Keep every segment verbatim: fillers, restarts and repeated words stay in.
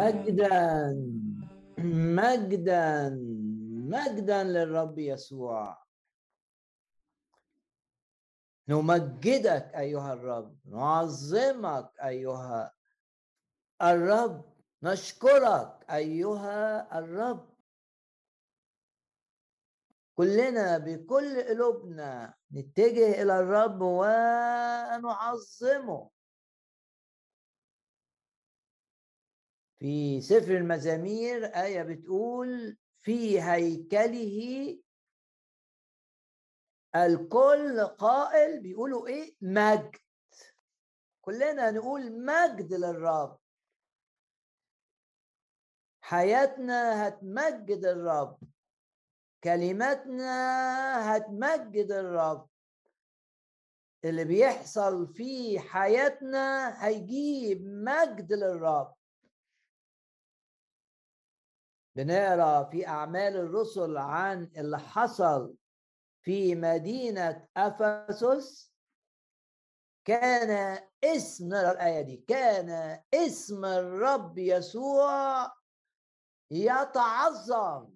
مجدا مجدا مجدا للرب يسوع. نمجدك أيها الرب، نعظمك أيها الرب، نشكرك أيها الرب. كلنا بكل قلوبنا نتجه إلى الرب ونعظمه. في سفر المزامير آية بتقول في هيكله الكل قائل، بيقولوا إيه؟ مجد. كلنا نقول مجد للرب، حياتنا هتمجد الرب، كلماتنا هتمجد الرب، اللي بيحصل في حياتنا هيجيب مجد للرب. بنقرا في أعمال الرسل عن اللي حصل في مدينة أفسس. كان اسم الآية دي كان اسم الرب يسوع يتعظم.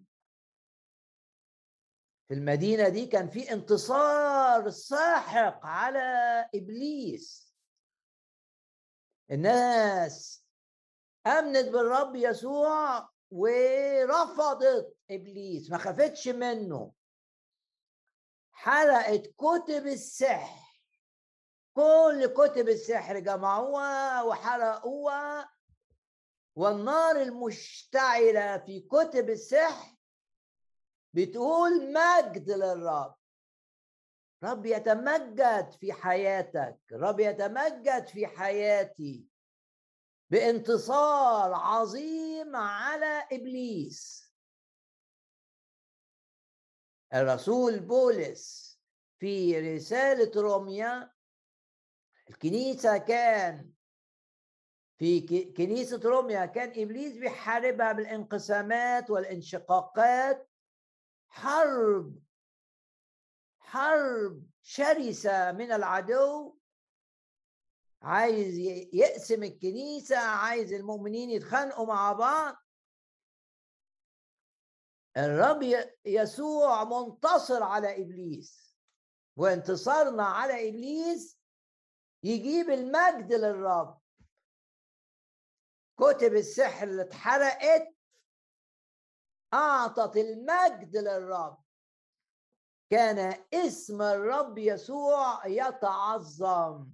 في المدينة دي كان في انتصار ساحق على إبليس. الناس آمنت بالرب يسوع ورفضت إبليس، ما خافتش منه، حرقت كتب السحر، كل كتب السحر جمعوها وحرقوها، والنار المشتعلة في كتب السحر بتقول مجد للرب. رب يتمجد في حياتك، رب يتمجد في حياتي بانتصار عظيم على إبليس. الرسول بولس في رسالة روميا، الكنيسة كان في كنيسة روميا كان إبليس بيحاربها بالانقسامات والانشقاقات، حرب حرب شرسة من العدو، عايز يقسم الكنيسة، عايز المؤمنين يتخانقوا مع بعض. الرب يسوع منتصر على إبليس، وانتصارنا على إبليس يجيب المجد للرب. كتب السحر اللي اتحرقت أعطت المجد للرب. كان اسم الرب يسوع يتعظم.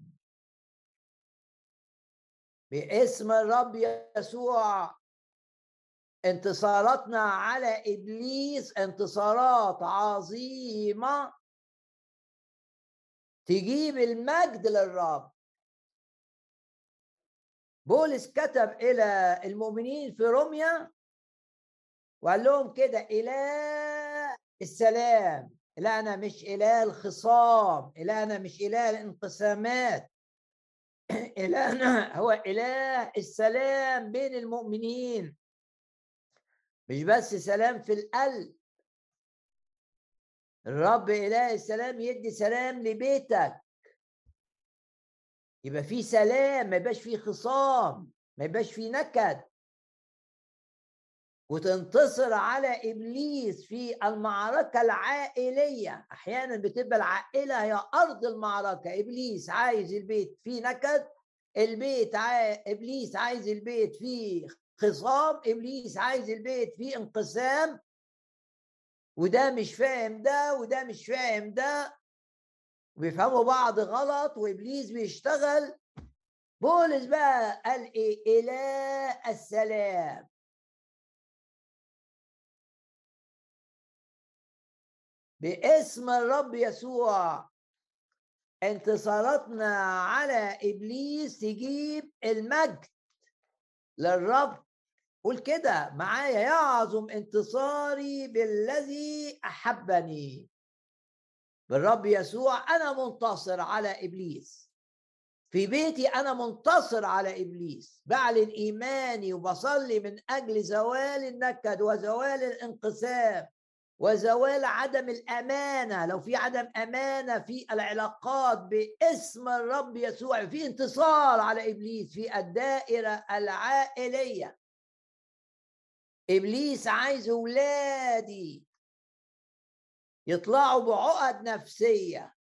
باسم الرب يسوع انتصاراتنا على إبليس انتصارات عظيمة تجيب المجد للرب. بولس كتب إلى المؤمنين في روميا وقال لهم كده: إله السلام، إلهنا مش إله الخصام، إلهنا مش إله الانقسامات، إلهنا هو إله السلام بين المؤمنين، مش بس سلام في القلب. الرب إله السلام يدي سلام لبيتك، يبقى في سلام، ما يبقاش في خصام، ما يبقاش في نكد، وتنتصر على إبليس في المعركة العائلية. أحيانا بتبقى العائلة هي أرض المعركة، إبليس عايز البيت فيه نكد، البيت عاي... إبليس عايز البيت فيه خصام، إبليس عايز البيت فيه انقسام، وده مش فاهم ده وده مش فاهم ده، بيفهموا بعض غلط، وإبليس بيشتغل. بولس بقى قال إيه؟ إله السلام. باسم الرب يسوع انتصاراتنا على إبليس تجيب المجد للرب. قول كده معايا: يعظم انتصاري بالذي أحبني. بالرب يسوع أنا منتصر على إبليس، في بيتي أنا منتصر على إبليس، بعلن إيماني وبصلي من أجل زوال النكد وزوال الانقسام وزوال عدم الأمانة. لو في عدم أمانة في العلاقات باسم الرب يسوع في انتصار على إبليس في الدائرة العائلية، إبليس عايز أولادي يطلعوا بعقد نفسية.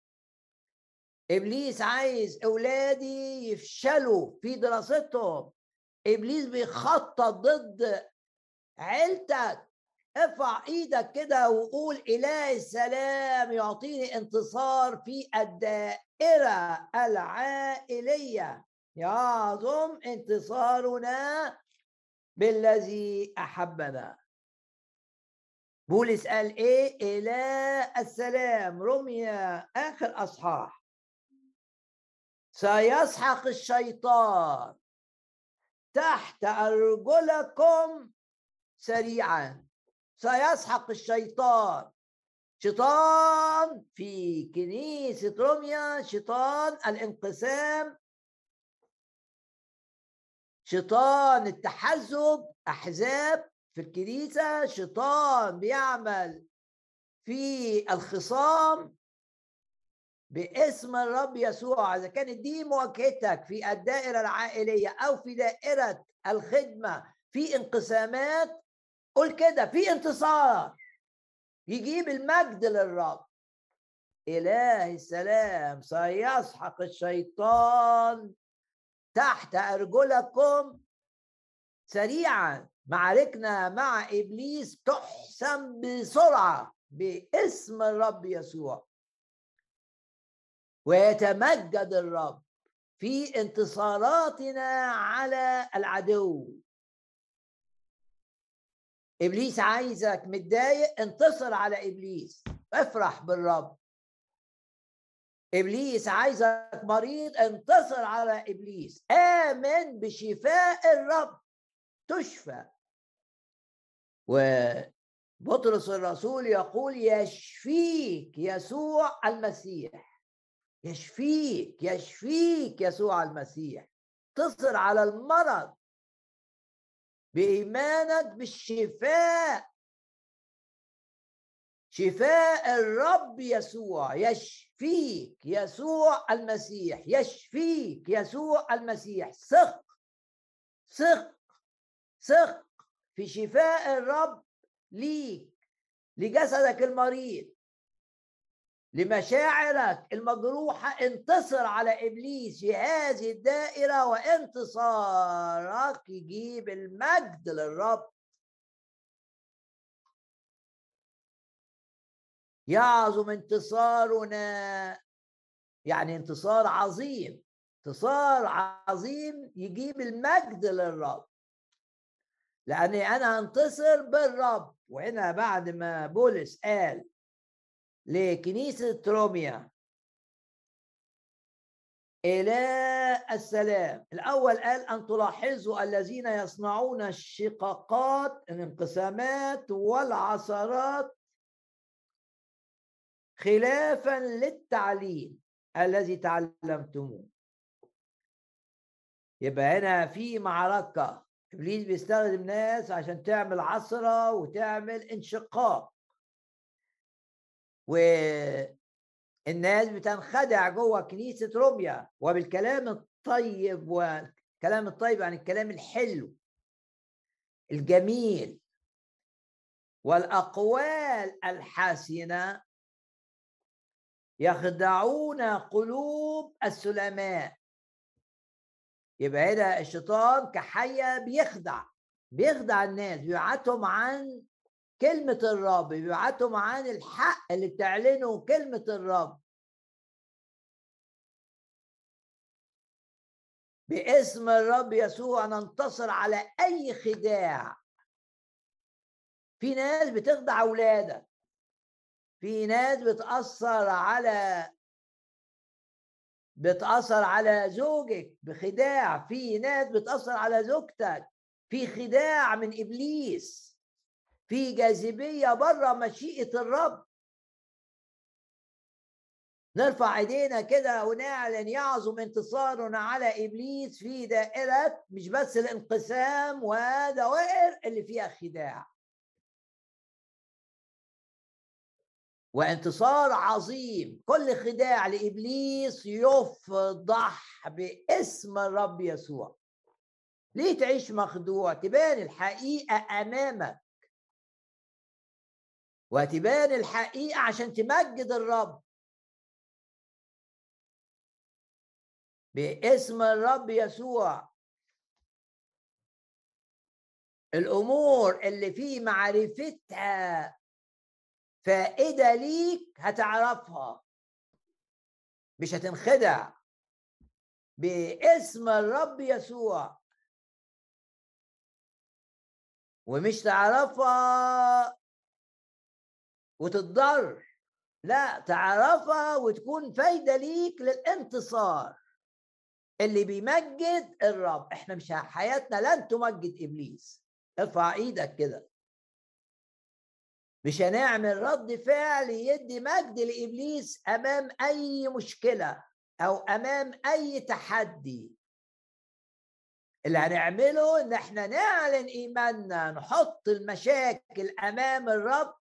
إبليس عايز أولادي يفشلوا في دراستهم. إبليس بيخطط ضد عيلتك. ارفع إيدك كده وقول إله السلام يعطيني انتصار في الدائرة العائلية. يعظم انتصارنا بالذي أحبنا. بولس قال إيه؟ إله السلام. روميا آخر أصحاح. سيسحق الشيطان تحت أرجلكم سريعا. سيسحق الشيطان. شيطان في كنيسة روميا، شيطان الانقسام، شيطان التحزب، أحزاب في الكنيسة، شيطان بيعمل في الخصام باسم الرب يسوع. إذا كانت دي مواجهتك في الدائرة العائلية أو في دائرة الخدمة في انقسامات، قول كده في انتصار يجيب المجد للرب. إله السلام سيسحق الشيطان تحت أرجلكم سريعا. معاركنا مع إبليس تحسم بسرعة باسم الرب يسوع، ويتمجد الرب في انتصاراتنا على العدو. إبليس عايزك متضايق، انتصر على إبليس، افرح بالرب. إبليس عايزك مريض، انتصر على إبليس، آمن بشفاء الرب، تشفى. وبطرس الرسول يقول يشفيك يسوع المسيح، يشفيك يشفيك يسوع المسيح. انتصر على المرض بإيمانك بالشفاء، شفاء الرب يسوع. يشفيك يسوع المسيح، يشفيك يسوع المسيح. ثق ثق ثق في شفاء الرب ليك، لجسدك المريض، لمشاعرك المجروحة. انتصر على إبليس في هذه الدائرة، وانتصارك يجيب المجد للرب. يعظم انتصارنا، يعني انتصار عظيم، انتصار عظيم يجيب المجد للرب، لأني أنا انتصر بالرب. وهنا بعد ما بولس قال لكنيسة روميا إله السلام، الأول قال أن تلاحظوا الذين يصنعون الشقاقات، الانقسامات والعثرات خلافا للتعليم الذي تعلمتموه. يبقى هنا في معركة، إبليس بيستخدم ناس عشان تعمل عثرة وتعمل انشقاق، والناس بتنخدع جوه كنيسة روميا. وبالكلام الطيب، والكلام الطيب يعني الكلام الحلو الجميل والأقوال الحسنة يخدعون قلوب السلماء. يبقى هنا الشيطان كحية بيخدع بيخدع الناس، بيبعتهم عن كلمة الرب، بيبعتهم عن الحق اللي بتعلنه كلمة الرب. باسم الرب يسوع ننتصر على أي خداع. في ناس بتخدع أولادك، في ناس بتأثر على بتأثر على زوجك بخداع، في ناس بتأثر على زوجتك في خداع من إبليس، في جاذبية بره مشيئة الرب. نرفع ايدينا كده ونعلن يعظم انتصارنا على إبليس في دائرة مش بس الانقسام، ودوائر اللي فيها خداع. وانتصار عظيم، كل خداع لإبليس يفضح باسم الرب يسوع. ليه تعيش مخدوع؟ تبان الحقيقة أمامك، وهتبان الحقيقة عشان تمجد الرب. باسم الرب يسوع الأمور اللي في معرفتها فائدة ليك هتعرفها، مش هتنخدع. باسم الرب يسوع، ومش تعرفها وتتضر، لا تعرفها وتكون فايدة ليك للانتصار اللي بيمجد الرب. احنا مش حياتنا لن تمجد إبليس، ارفع ايدك كده، مش هنعمل رد فعل يدي مجد لإبليس أمام أي مشكلة أو أمام أي تحدي. اللي هنعمله إن احنا نعلن إيماننا، نحط المشاكل أمام الرب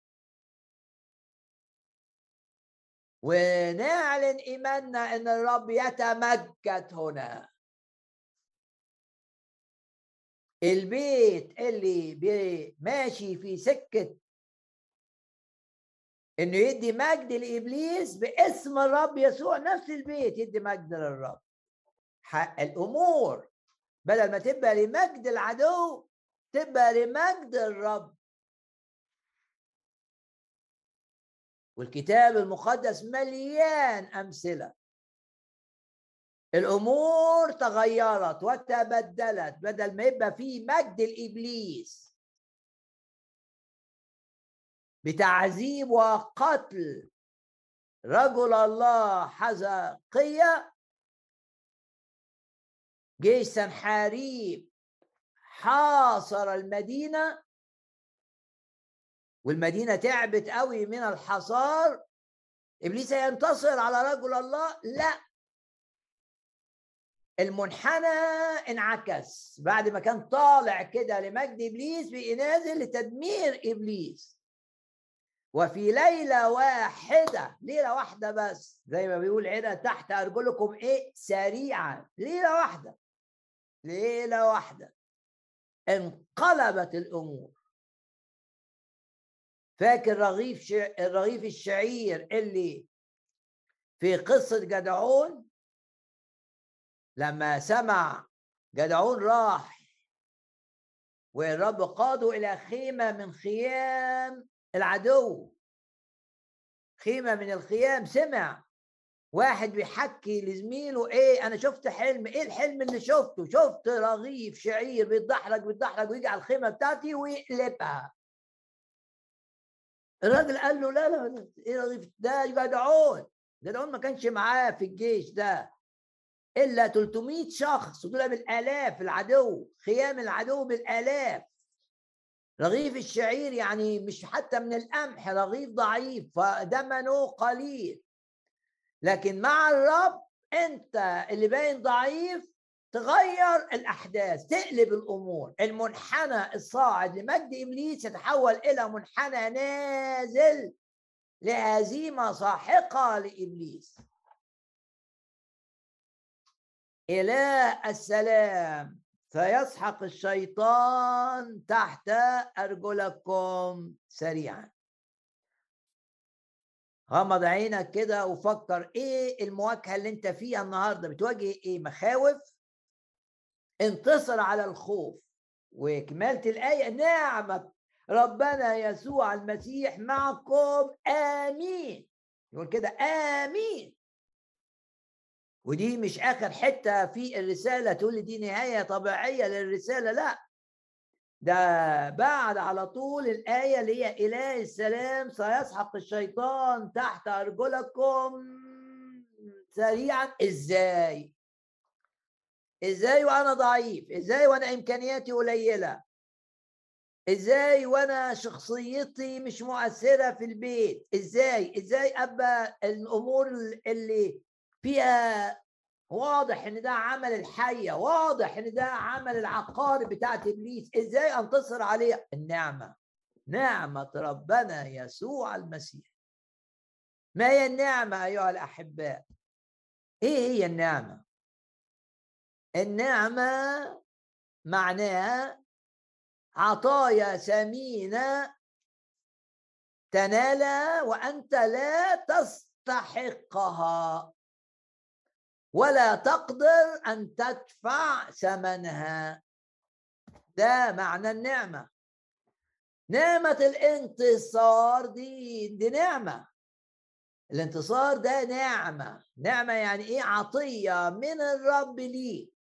ونعلن إيماننا إن الرب يتمجد هنا. البيت اللي ماشي في سكة إنه يدي مجد لإبليس باسم الرب يسوع، نفس البيت يدي مجد للرب. حق الأمور بدل ما تبقى لمجد العدو تبقى لمجد الرب. والكتاب المقدس مليان أمثلة، الأمور تغيرت وتبدلت بدل ما يبقى فيه مجد الإبليس بتعذيب وقتل رجل الله حزقية. جيش سنحاريب حاصر المدينة، والمدينة تعبت قوي من الحصار. إبليس هينتصر على رجل الله؟ لا، المنحنى انعكس. بعد ما كان طالع كده لمجد إبليس بقي نازل لتدمير إبليس. وفي ليلة واحدة، ليلة واحدة بس، زي ما بيقول هنا تحت أرجلكم إيه سريعا، ليلة واحدة، ليلة واحدة انقلبت الأمور. فاكر رغيف شع... الرغيف الشعير اللي في قصة جدعون؟ لما سمع جدعون راح والرب قاده إلى خيمة من خيام العدو، خيمة من الخيام. سمع واحد بيحكي لزميله إيه، أنا شفت حلم. إيه الحلم اللي شفته؟ شفت رغيف شعير بيتدحرج بيتدحرج ويجي على الخيمة بتاعتي ويقلبها. الراجل قال له لا لا، ايه رغيف ده؟ جدعون جدعون ما كانش معاه في الجيش ده الا ثلاثمائة شخص، ودول بالالاف. العدو خيام العدو بالالاف. رغيف الشعير يعني مش حتى من القمح، رغيف ضعيف فدمنه قليل. لكن مع الرب انت اللي باين ضعيف تغير الأحداث، تقلب الأمور. المنحنى الصاعد لمجد إبليس يتحول إلى منحنى نازل لهزيمة ساحقة لإبليس. إله السلام سيسحق الشيطان تحت أرجلكم سريعا. غمض عينك كده وفكر، إيه المواجهة اللي أنت فيها النهاردة؟ بتواجه إيه؟ مخاوف؟ انتصر على الخوف. وكملت الآية، نعمة ربنا يسوع المسيح معكم آمين. يقول كده آمين. ودي مش آخر حتة في الرسالة تقول لي دي نهاية طبيعية للرسالة، لا، ده بعد على طول الآية اللي هي إله السلام سيسحق الشيطان تحت أرجلكم سريعا. إزاي؟ إزاي وأنا ضعيف؟ إزاي وأنا إمكانياتي قليلة؟ إزاي وأنا شخصيتي مش مؤثرة في البيت؟ إزاي؟ إزاي أبقى الأمور اللي فيها واضح إن ده عمل الحية، واضح إن ده عمل العقارب بتاعت إبليس، إزاي أنتصر عليه؟ النعمة، نعمة ربنا يسوع المسيح. ما هي النعمة أيها الأحباء؟ إيه هي النعمة؟ النعمة معناها عطايا ثمينة تنالها وأنت لا تستحقها ولا تقدر أن تدفع ثمنها. ده معنى النعمة. نعمة الانتصار دي, دي نعمة. الانتصار ده نعمة. نعمة يعني إيه؟ عطية من الرب ليك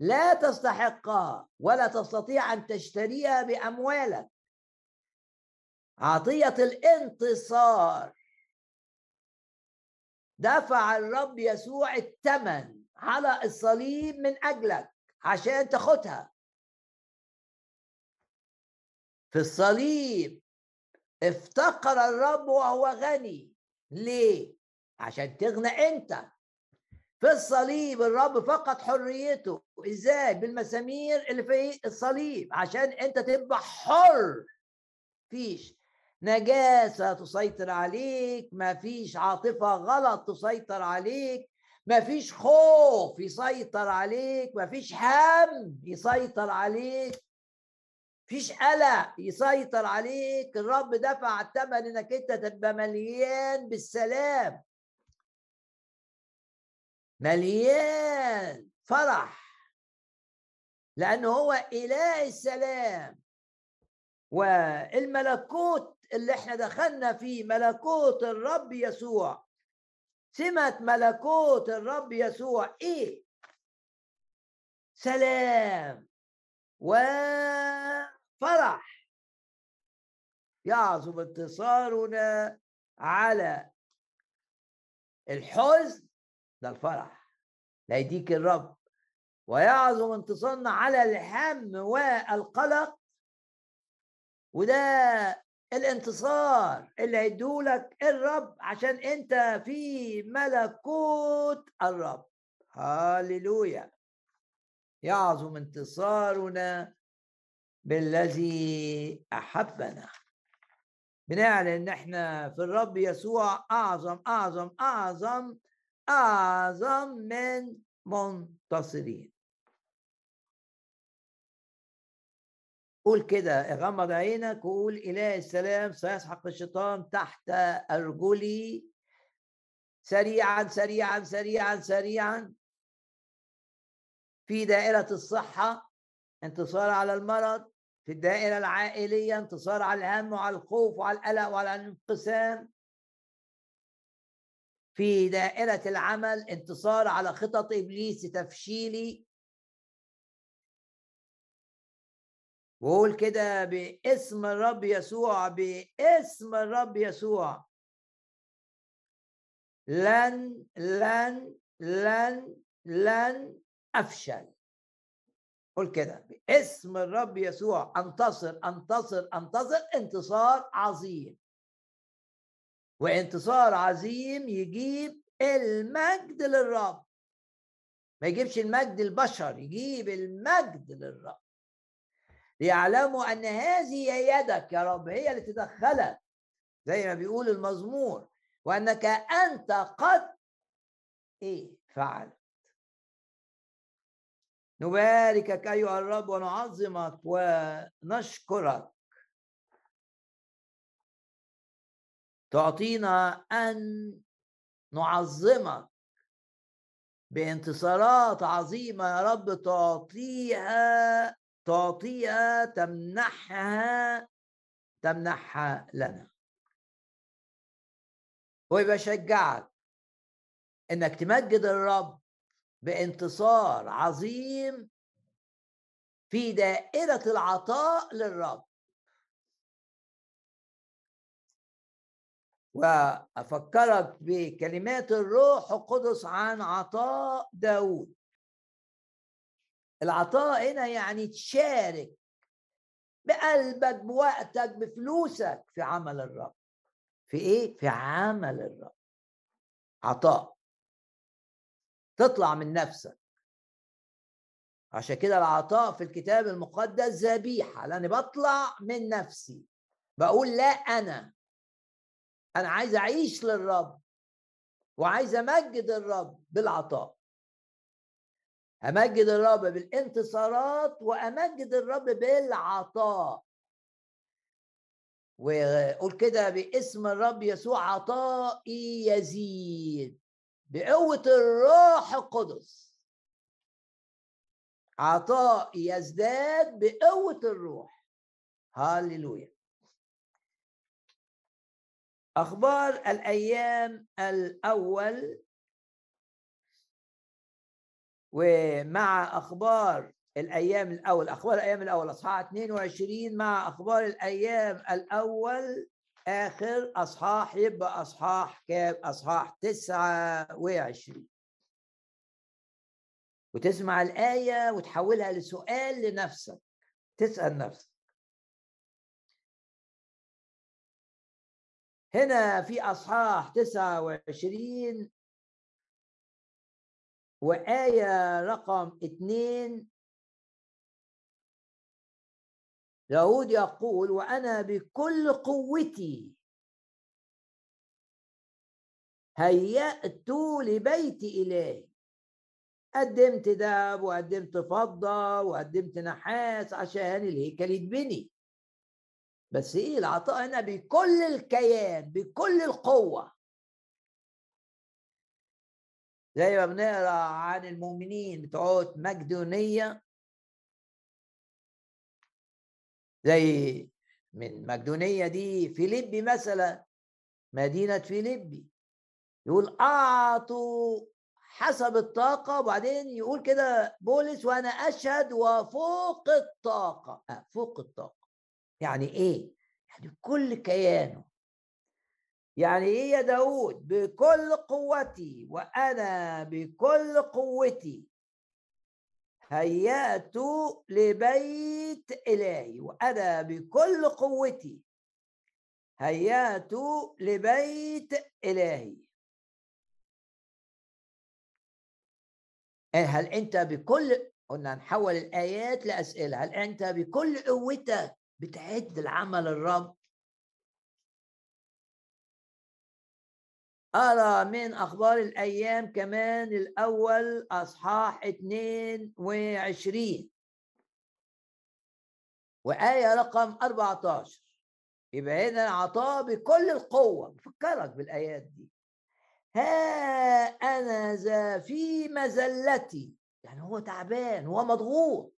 لا تستحقها ولا تستطيع أن تشتريها بأموالك. عطية الانتصار دفع الرب يسوع الثمن على الصليب من أجلك عشان تاخدها. في الصليب افتقر الرب وهو غني. ليه؟ عشان تغنى انت. في الصليب الرب فقد حريته. ازاي؟ بالمسامير اللي في الصليب عشان انت تبقى حر. فيش نجاسة تسيطر عليك، مفيش عاطفة غلط تسيطر عليك، مفيش خوف يسيطر عليك، مفيش هم يسيطر عليك، مفيش قلق يسيطر عليك. الرب دفع الثمن انك انت تبقى مليان بالسلام، مليان فرح، لأنه هو إله السلام. والملكوت اللي احنا دخلنا فيه ملكوت الرب يسوع. سمة ملكوت الرب يسوع ايه؟ سلام وفرح. يعظم انتصارنا على الحزن، ده الفرح لا يديك الرب، ويعظم انتصارنا على الهم والقلق، وده الانتصار اللي هيديهولك الرب عشان انت في ملكوت الرب. هاليلويا. يعظم انتصارنا بالذي احبنا. بنعلن ان احنا في الرب يسوع اعظم اعظم اعظم اعظم من منتصرين. قول كده، اغمض عينك وقول: إله السلام سيسحق الشيطان تحت أرجلي سريعا سريعا سريعا سريعا. في دائرة الصحة انتصار على المرض، في الدائرة العائلية انتصار على الهم وعلى الخوف وعلى القلق وعلى الانقسام، في دائرة العمل انتصار على خطط إبليس تفشيلي. وقول كده باسم الرب يسوع، باسم الرب يسوع، لن لن لن لن أفشل. قول كده باسم الرب يسوع: أنتصر أنتصر أنتصر انتصار عظيم، وانتصار عظيم يجيب المجد للرب، ما يجيبش المجد البشر، يجيب المجد للرب. ليعلموا أن هذه يدك يا رب هي اللي تدخلت زي ما بيقول المزمور، وأنك أنت قد إيه فعلت. نباركك أيها الرب ونعظمك ونشكرك. تعطينا أن نعظمك بانتصارات عظيمة يا رب، تعطيها تعطيها تمنحها تمنحها لنا، ويشجعك انك تمجد الرب بانتصار عظيم في دائرة العطاء للرب. وأفكرك بكلمات الروح القدس عن عطاء داود. العطاء هنا يعني تشارك بقلبك، بوقتك، بفلوسك في عمل الرب. في ايه؟ في عمل الرب. عطاء تطلع من نفسك. عشان كده العطاء في الكتاب المقدس ذبيحة، لأني بطلع من نفسي بقول لا، أنا أنا عايز أعيش للرب وعايز أمجد الرب بالعطاء. امجد الرب بالانتصارات وامجد الرب بالعطاء. وقول كده باسم الرب يسوع، عطائي يزيد بقوة الروح القدس. عطائي يزداد بقوة الروح. هاليلويا. أخبار الأيام الأول، ومع أخبار الأيام الأول، أخبار الأيام الأول أصحاح اثنين وعشرين مع أخبار الأيام الأول آخر أصحاح، يبقى أصحاح كام؟ أصحاح تسعة وعشرين. وتسمع الآية وتحولها لسؤال لنفسك، تسأل نفسك. هنا في أصحاح تسعة وعشرين وآية رقم اتنين، داود يقول وأنا بكل قوتي هيأت لبيت إلهي، قدمت ذهب وقدمت فضة وقدمت نحاس عشان الهيكل يتبني. بس إيه العطاء هنا؟ بكل الكيان، بكل القوة. زي ما بنقرأ عن المؤمنين بتوع مقدونية، زي من مقدونية دي فيليبي مثلا، مدينة فيليبي، يقول أعطوا حسب الطاقة. وبعدين يقول كده بولس وأنا أشهد وفوق الطاقة. أه فوق الطاقة يعني إيه؟ يعني كل كيانه. يعني إيه يا داود؟ بكل قوتي، وأنا بكل قوتي هيأت لبيت إلهي، وأنا بكل قوتي هيأت لبيت إلهي. هل أنت بكل، قلنا نحول الآيات لأسئلة، هل أنت بكل قوتك بتعد العمل الرب؟ أرى من أخبار الأيام كمان الأول أصحاح اثنين وعشرين وآية رقم أربعتاشر. يبقى هنا عطاء بكل القوة. بفكرك بالآيات دي، ها أنا ذا في مذلتي، يعني هو تعبان، هو مضغوط.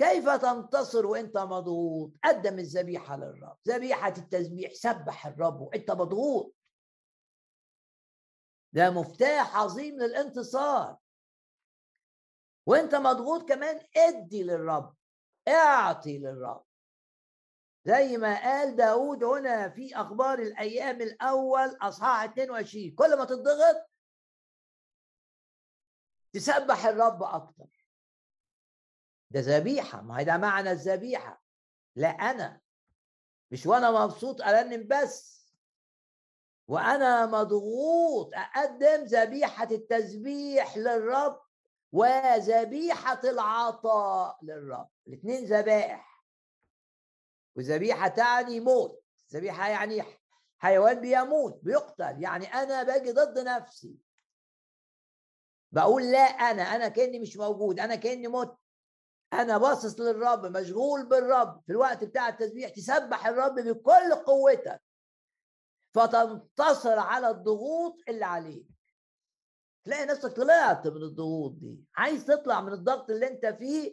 كيف تنتصر وأنت مضغوط؟ قدم الذبيحة للرب، ذبيحة التسبيح، سبح الرب وأنت مضغوط. ده مفتاح عظيم للانتصار. وانت مضغوط كمان ادي للرب، اعطي للرب. زي ما قال داود هنا في اخبار الايام الاول اصحاح اثنين وعشرين، كل ما تضغط تسبح الرب اكتر. ده ذبيحه، ما هي ده معنى الذبيحه. لا انا مش وانا مبسوط ارنم بس، وأنا مضغوط أقدم ذبيحة التسبيح للرب وذبيحة العطاء للرب. الاثنين ذبائح. وذبيحة تعني موت، ذبيحة يعني حيوان بيموت بيقتل، يعني أنا باجي ضد نفسي بقول لا أنا، أنا كأني مش موجود، أنا كأني موت، أنا باصص للرب، مشغول بالرب. في الوقت بتاع التسبيح تسبح الرب بكل قوتك فتنتصر على الضغوط اللي عليك. تلاقي نفسك طلعت من الضغوط دي. عايز تطلع من الضغط اللي انت فيه،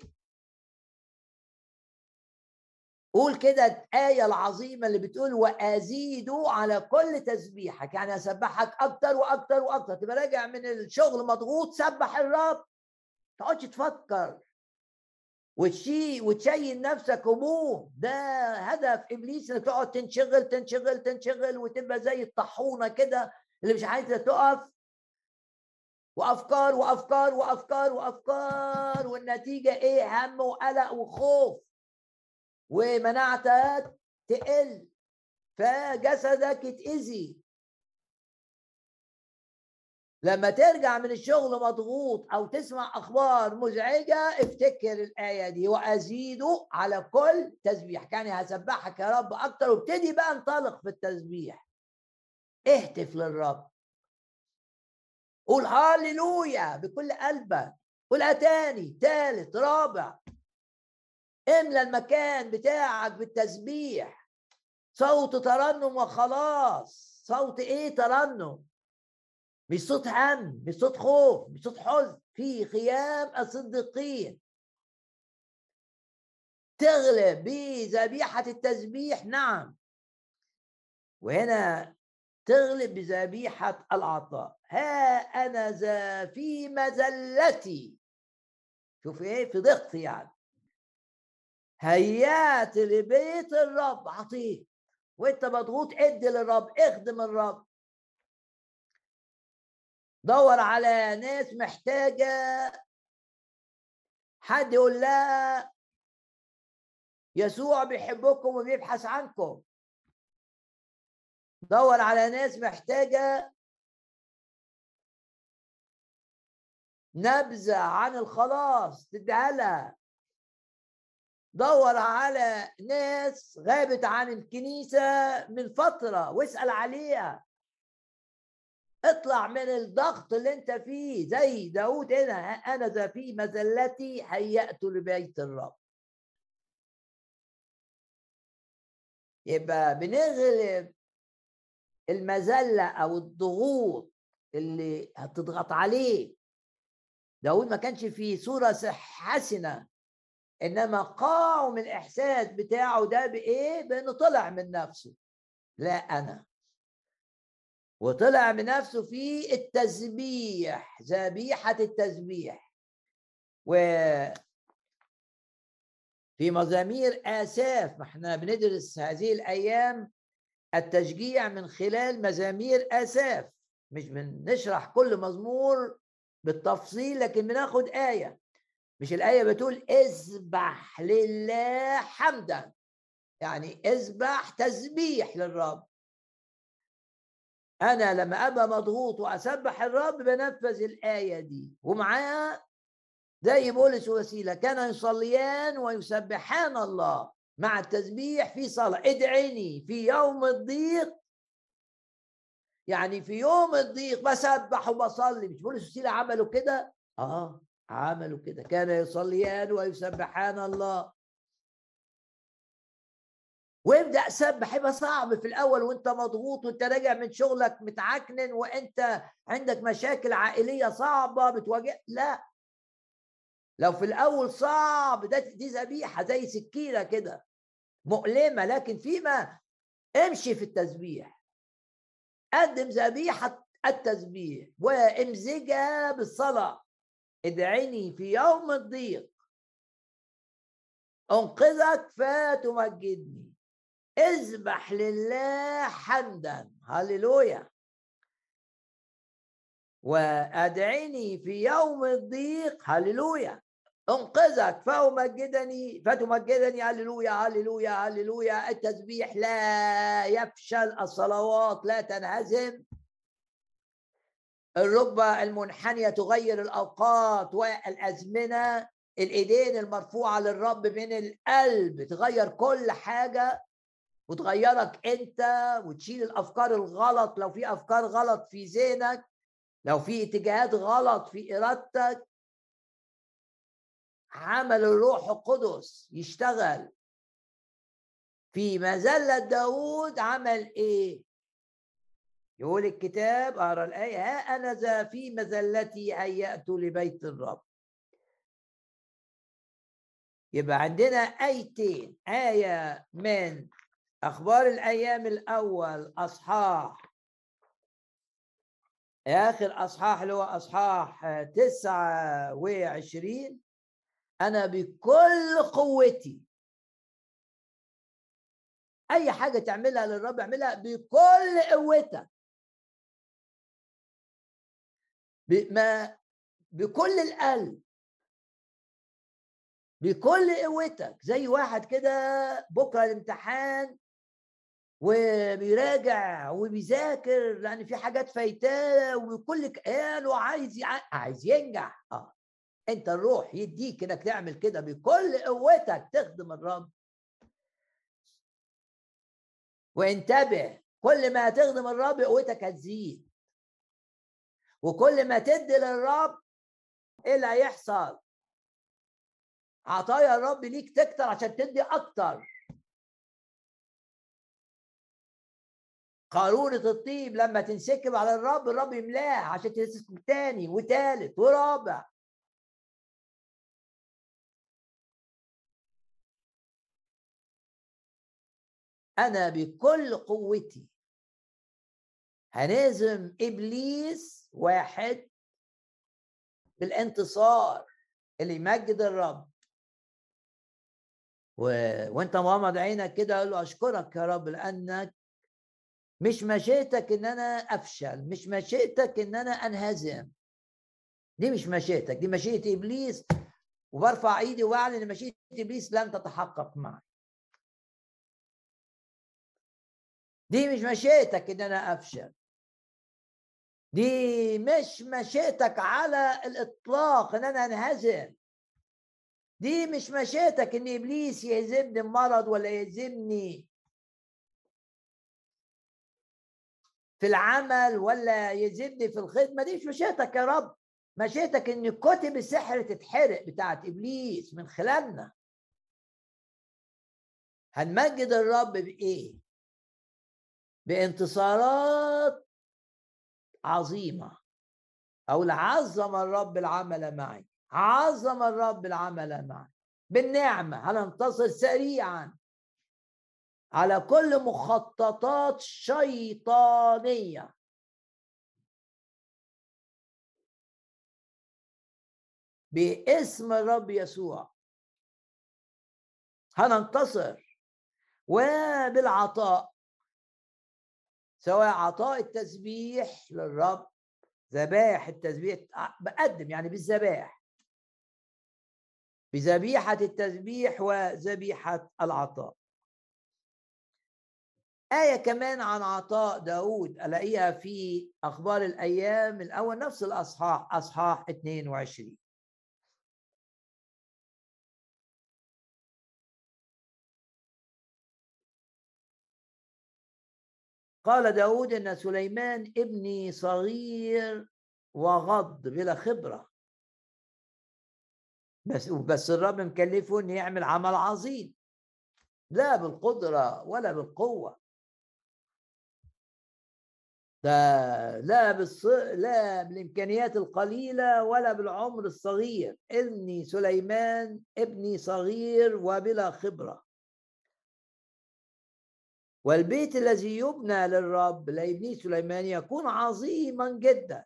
قول كده الآية العظيمة اللي بتقول وأزيد على كل تسبيحك، يعني أسبحك أكتر وأكتر وأكتر. تبقى راجع من الشغل مضغوط، سبح الرب. تقعدش تفكر وتشي وتشين نفسك هموم. ده هدف ابليس، انك تقعد تنشغل تنشغل تنشغل وتبقى زي الطاحونه كده اللي مش عايزه تقف، وافكار وافكار وافكار وافكار، والنتيجه ايه؟ هم وقلق وخوف، ومناعتك تقل، فجسدك يتاذي. لما ترجع من الشغل مضغوط أو تسمع أخبار مزعجة، افتكر الآية دي وأزيد على كل تسبيح، كان هسبحك يا رب أكتر. وابتدي بقى انطلق في التسبيح، اهتف للرب، قول هاليلويا بكل قلبك، قولها تاني، تالت، رابع. املى المكان بتاعك بالتسبيح، صوت ترنم وخلاص. صوت ايه؟ ترنم. مش صوت هم، مش صوت خوف، مش صوت حزن. في خيام الصديقين تغلب بذبيحة التسبيح، نعم، وهنا تغلب بذبيحة العطاء. ها أنا ذا في مذلتي، شوف إيه، في ضغطي يعني، هيات لبيت الرب. عطيه وأنت مضغوط، ادي للرب، اخدم الرب، دور على ناس محتاجة حد يقول لها يسوع بيحبكم وبيبحث عنكم. دور على ناس محتاجة نبذة عن الخلاص تديها لها. دور على ناس غابت عن الكنيسة من فترة واسأل عليها. اطلع من الضغط اللي انت فيه زي داود هنا، انا ذا في مذلتي هيأت لبيت الرب. يبقى بنغلب المذلة أو الضغوط اللي هتضغط عليه. داود ما كانش في صورة حسنة، إنما قاعه من الإحساس بتاعه ده بإيه؟ بإنه طلع من نفسه، لا أنا، وطلع من نفسه في التسبيح، ذبيحة التسبيح. وفي مزامير آساف، ما احنا بندرس هذه الأيام التشجيع من خلال مزامير آساف، مش بنشرح كل مزمور بالتفصيل، لكن بناخد آية. مش الآية بتقول اذبح لله حمدا، يعني اذبح تسبيح للرب. أنا لما أبقى مضغوط وأسبح الرب بنفذ الآية دي، ومعاه زي بولس وسيلة كان يصليان ويسبحان الله. مع التسبيح في صلاة. ادعيني في يوم الضيق، يعني في يوم الضيق بسبح وبصلي. مش بولس وسيلة عملوا كده؟ آه عملوا كده، كان يصليان ويسبحان الله. وابدأ سبح. يبقى صعب في الأول وانت مضغوط وانت راجع من شغلك متعكنن وانت عندك مشاكل عائلية صعبة بتواجه، لا، لو في الأول صعب، ده دي ذبيحة زي سكينة كده مؤلمة، لكن فيما امشي في التسبيح، قدم ذبيحة التسبيح وامزجها بالصلاة. ادعيني في يوم الضيق انقذك فتمجدني، اذبح لله حمدا، هللويا. وادعيني في يوم الضيق، هللويا، انقذك فأمجدني فتمجدني، هللويا هللويا هللويا. التسبيح لا يفشل، الصلوات لا تنهزم، الركبة المنحنية تغير الأوقات والأزمنة، الإيدين المرفوعة للرب من القلب تغير كل حاجة وتغيرك أنت، وتشيل الأفكار الغلط. لو في أفكار غلط في ذهنك، لو في اتجاهات غلط في إرادتك، عمل الروح القدس يشتغل. في مذلة داود عمل إيه؟ يقول الكتاب، أقرأ الآية، ها أنا ذا في مذلتي هيأت لبيت الرب. يبقى عندنا آيتين، آية من أخبار الأيام الأول أصحاح، آخر أصحاح اللي هو أصحاح تسعة وعشرين، أنا بكل قوتي. أي حاجة تعملها للرب اعملها بكل قوتك، بما بكل القلب، بكل قوتك. زي واحد كده بكرة الامتحان وبيراجع وبيذاكر، يعني في حاجات فايتاه وكل كيان وعايز عايز ينجح. اه انت الروح يديك انك تعمل كده بكل قوتك، تخدم الرب. وانتبه، كل ما تخدم الرب قوتك هتزيد، وكل ما تدي للرب ايه اللي هيحصل؟ عطايا الرب ليك تكتر عشان تدي اكتر. قارورة الطيب لما تنسكب على الرب الرب يملاها عشان تنسكب تاني وتالت ورابع. أنا بكل قوتي هنهزم إبليس واحد بالانتصار اللي يمجد الرب. و... وانت مغمض عينك كده قول له أشكرك يا رب لأنك مش مشيئتك إن أنا أفشل، مش مشيئتك إن أنا أنهزم، دي مش مشيئتك، دي مشيئة إبليس، وبرفع إيدي وأعلن إن مشيئة إبليس لن تتحقق معي. دي مش مشيئتك ان انا افشل، دي مش مشيئتك على الاطلاق ان انا انهزم، دي مش مشيئتك ان ابليس يهزمني بمرض ولا يهزمني في العمل ولا يهزمني في الخدمه، دي مش مشيئتك يا رب. مشيئتك ان كتب السحر تتحرق بتاعت ابليس من خلالنا. هنمجد الرب بايه؟ بانتصارات عظيمة. أو عظم الرب العمل معي، عظم الرب العمل معي بالنعمة. هننتصر سريعا على كل مخططات شيطانية. باسم الرب يسوع هننتصر. وبالعطاء، سواء عطاء التسبيح للرب، ذبائح التسبيح، بقدم يعني بالذبائح، بذبيحة التسبيح وذبيحة العطاء. آية كمان عن عطاء داود ألاقيها في أخبار الأيام الأول، نفس الأصحاح، أصحاح اثنين وعشرين. قال داود إن سليمان ابني صغير وغض بلا خبرة، بس بس الرب مكلفه إن يعمل عمل عظيم، لا بالقدرة ولا بالقوة، ده لا بالص... لا بالإمكانيات القليلة ولا بالعمر الصغير. ابني سليمان ابني صغير وبلا خبرة، والبيت الذي يبنى للرب لا يبنيه سليمان يكون عظيما جدا.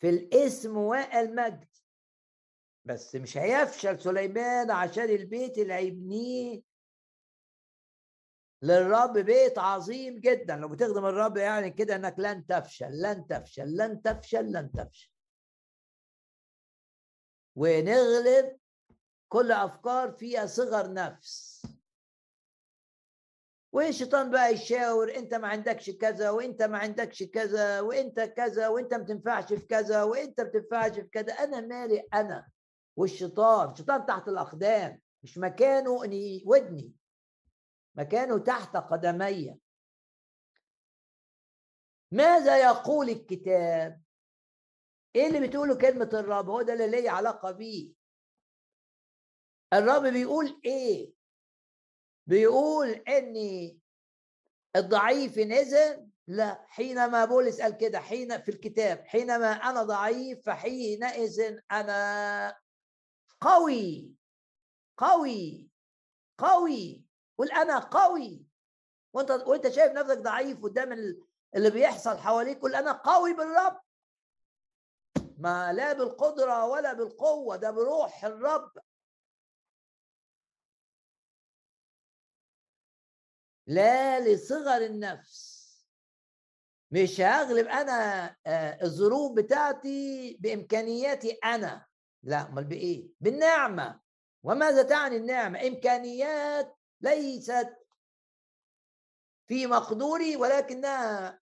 في الاسم والمجد، بس مش هيفشل سليمان عشان البيت اللي هيبنيه للرب بيت عظيم جدا. لو بتخدم الرب يعني كده انك لن تفشل لن تفشل لن تفشل لن تفشل. ونغلب كل أفكار فيها صغر نفس. والشيطان بقى يشاور أنت ما عندكش كذا، وأنت ما عندكش كذا، وأنت كذا، وأنت ما تنفعش في كذا، وأنت ما تنفعش في كذا. أنا مالي أنا والشيطان؟ الشيطان تحت الأقدام، مش مكانه إني ودني، مكانه تحت قدمي. ماذا يقول الكتاب؟ إيه اللي بتقوله كلمة الرب؟ هو ده اللي ليه علاقة بيه. الرب بيقول ايه؟ بيقول اني الضعيف ينهزم؟ لا، حينما بولس قال كده حين في الكتاب، حينما انا ضعيف فحينئذ انا قوي قوي قوي. قول انا قوي. وانت وانت شايف نفسك ضعيف قدام اللي بيحصل حواليك، قول انا قوي بالرب. ما لا بالقدرة ولا بالقوة، ده بروح الرب. لا لصغر النفس. مش هغلب انا الظروف بتاعتي بامكانياتي انا، لا. امال بايه؟ بالنعمه. وماذا تعني النعمه؟ امكانيات ليست في مقدوري ولكنها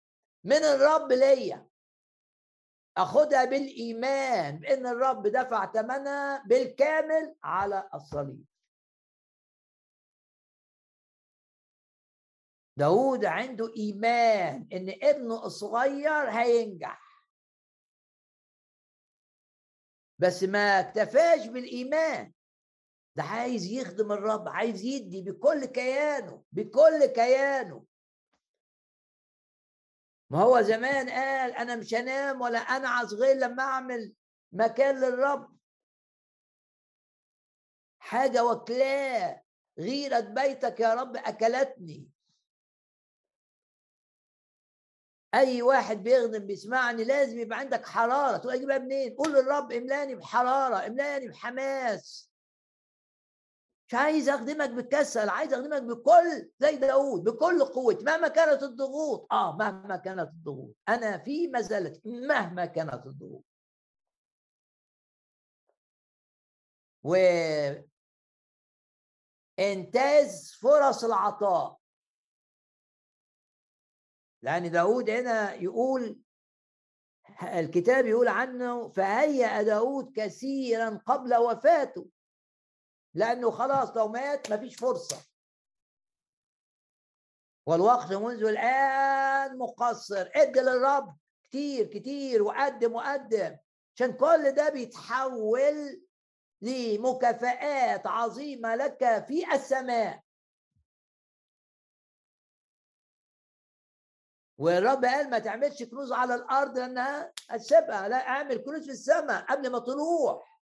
من الرب ليا، اخدها بالايمان بان الرب دفع ثمنها بالكامل على الصليب. داود عنده إيمان إن ابنه الصغير هينجح، بس ما اكتفاش بالإيمان ده، عايز يخدم الرب، عايز يدي بكل كيانه بكل كيانه. ما هو زمان قال أنا مش هنام ولا أنعس غير لما أعمل مكان للرب، حاجة وكلاه، غيرة بيتك يا رب أكلتني. أي واحد بيخدم بيسمعني لازم يبقى عندك حرارة، تقول أجيبها منين؟ قول للرب املاني بحرارة، املاني بحماس. مش عايز أخدمك بالكسل، عايز أخدمك بكل زي داود بكل قوة مهما كانت الضغوط. آه مهما كانت الضغوط، أنا في مزالتي مهما كانت الضغوط. وإنتاز فرص العطاء، لأن داود هنا يقول الكتاب يقول عنه فهيأ داود كثيرا قبل وفاته، لأنه خلاص لو مات مفيش فرصة، والوقت منذ الآن مقصر. ادي للرب كتير كتير وقدم وقدم، عشان كل ده بيتحول لمكافآت عظيمة لك في السماء. والرب قال ما تعملش كنوز على الأرض لأنها هتسيبها، لا أعمل كنوز في السماء قبل ما تروح.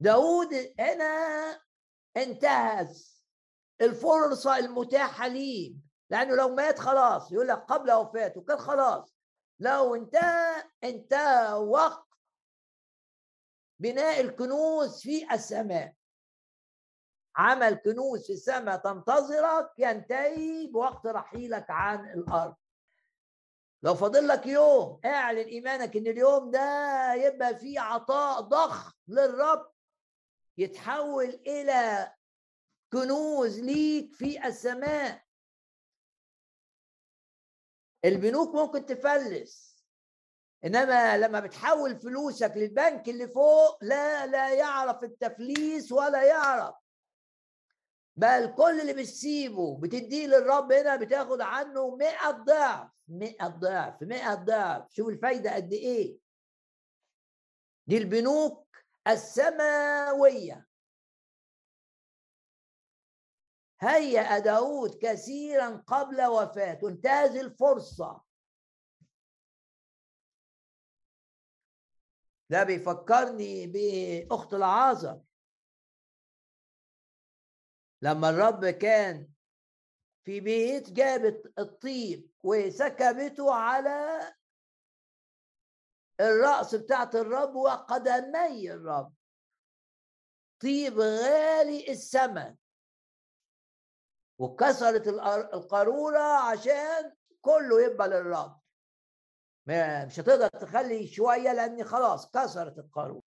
داود هنا انتهز الفرصة المتاحة ليه، لأنه لو مات خلاص، يقول لك قبل وفاته كان خلاص، لو انتهى انتهى وقت بناء الكنوز في السماء. عمل كنوز في السماء تنتظرك ينتهي بوقت رحيلك عن الأرض. لو فاضل لك يوم، اعلن إيمانك إن اليوم ده يبقى فيه عطاء ضخم للرب يتحول إلى كنوز ليك في السماء. البنوك ممكن تفلس، إنما لما بتحول فلوسك للبنك اللي فوق لا لا يعرف التفليس ولا يعرف، بل كل اللي بتسيبه بتديه للرب هنا بتاخد عنه مئة ضعف مئة ضعف مئة ضعف. شوف الفايدة قد ايه. دي البنوك السماوية. هيأ داود كثيرا قبل وفاته، انتهز الفرصة. ده بيفكرني بأخت العازر، لما الرب كان في بيت جابت الطيب وسكبته على الرأس بتاعت الرب وقدمي الرب، طيب غالي الثمن، وكسرت القارورة عشان كله يبقى للرب، مش هتقدر تخلي شوية لأن خلاص كسرت القارورة.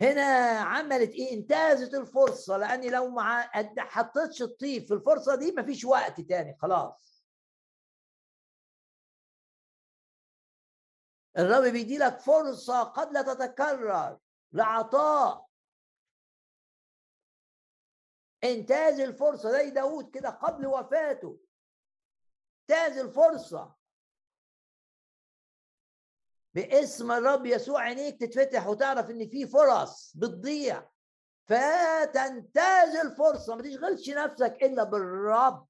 هنا عملت ايه؟ انتهزت الفرصه، لان لو ما حطيتش الطيب في الفرصه دي مفيش وقت تاني خلاص. الرب بيدي لك فرصه قد لا تتكرر لعطاء. انتهز الفرصه زي داود كده قبل وفاته، انتهز الفرصه. باسم الرب يسوع عينيك تتفتح وتعرف ان في فرص بتضيع، فتنتهز الفرصه. ما تشغلش نفسك الا بالرب،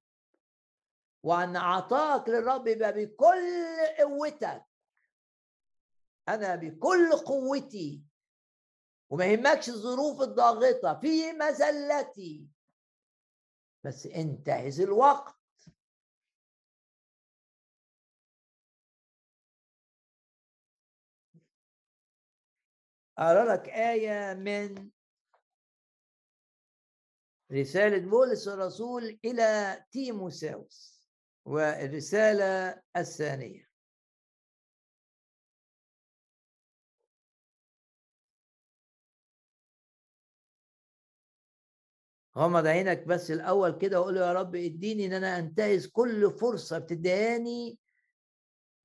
وان عطاك للرب يبقى بكل قوتك. انا بكل قوتي، وما يهمكش الظروف الضاغطه في مذلتي، بس انتهز الوقت. أقرأ لك آية من رسالة بولس الرسول إلى تيموثاوس والرسالة الثانية. غمض عينك بس الأول كده وقول يا رب اديني إن أنا أنتهز كل فرصة بتديهاني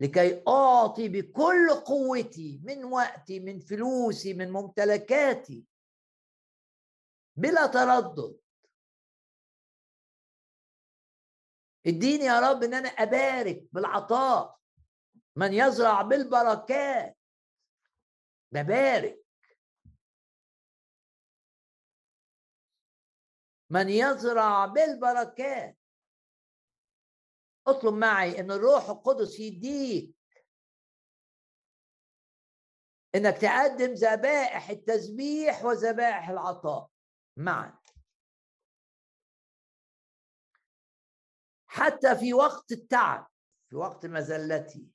لكي أعطي بكل قوتي من وقتي من فلوسي من ممتلكاتي بلا تردد. اديني يا رب ان انا ابارك بالعطاء، من يزرع بالبركات ببارك، من يزرع بالبركات. اطلب معي ان الروح القدس يديك انك تقدم ذبائح التسبيح وذبائح العطاء معا، حتى في وقت التعب، في وقت مذلتي،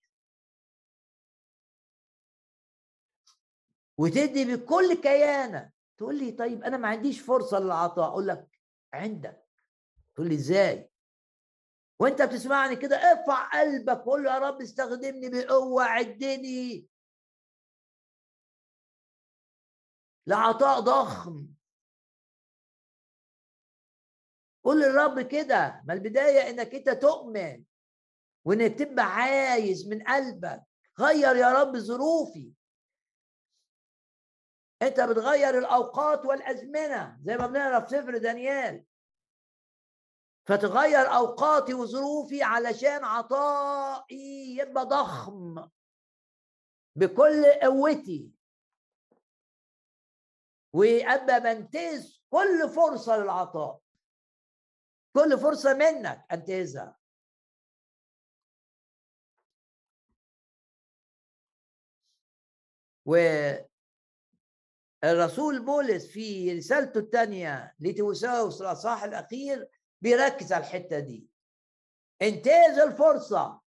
وتدي بكل كيانك. تقول لي طيب انا ما عنديش فرصه للعطاء، اقول لك عندك. تقول لي ازاي؟ وانت بتسمعني كده ارفع قلبك قول له يا رب استخدمني بقوه، عدني لعطاء ضخم. قول للرب كده. ما البدايه انك انت تؤمن وانك تبقى عايز من قلبك. غير يا رب ظروفي، انت بتغير الاوقات والازمنه زي ما بنقرا في سفر دانيال، فتغير اوقاتي وظروفي علشان عطائي يبقى ضخم بكل قوتي، وابقى بنتهز كل فرصه للعطاء، كل فرصه منك انتهزها. و الرسول بولس في رسالته الثانيه لتيموثاوس الاصحاح الاخير بيركز على الحته دي، انتهز الفرصه.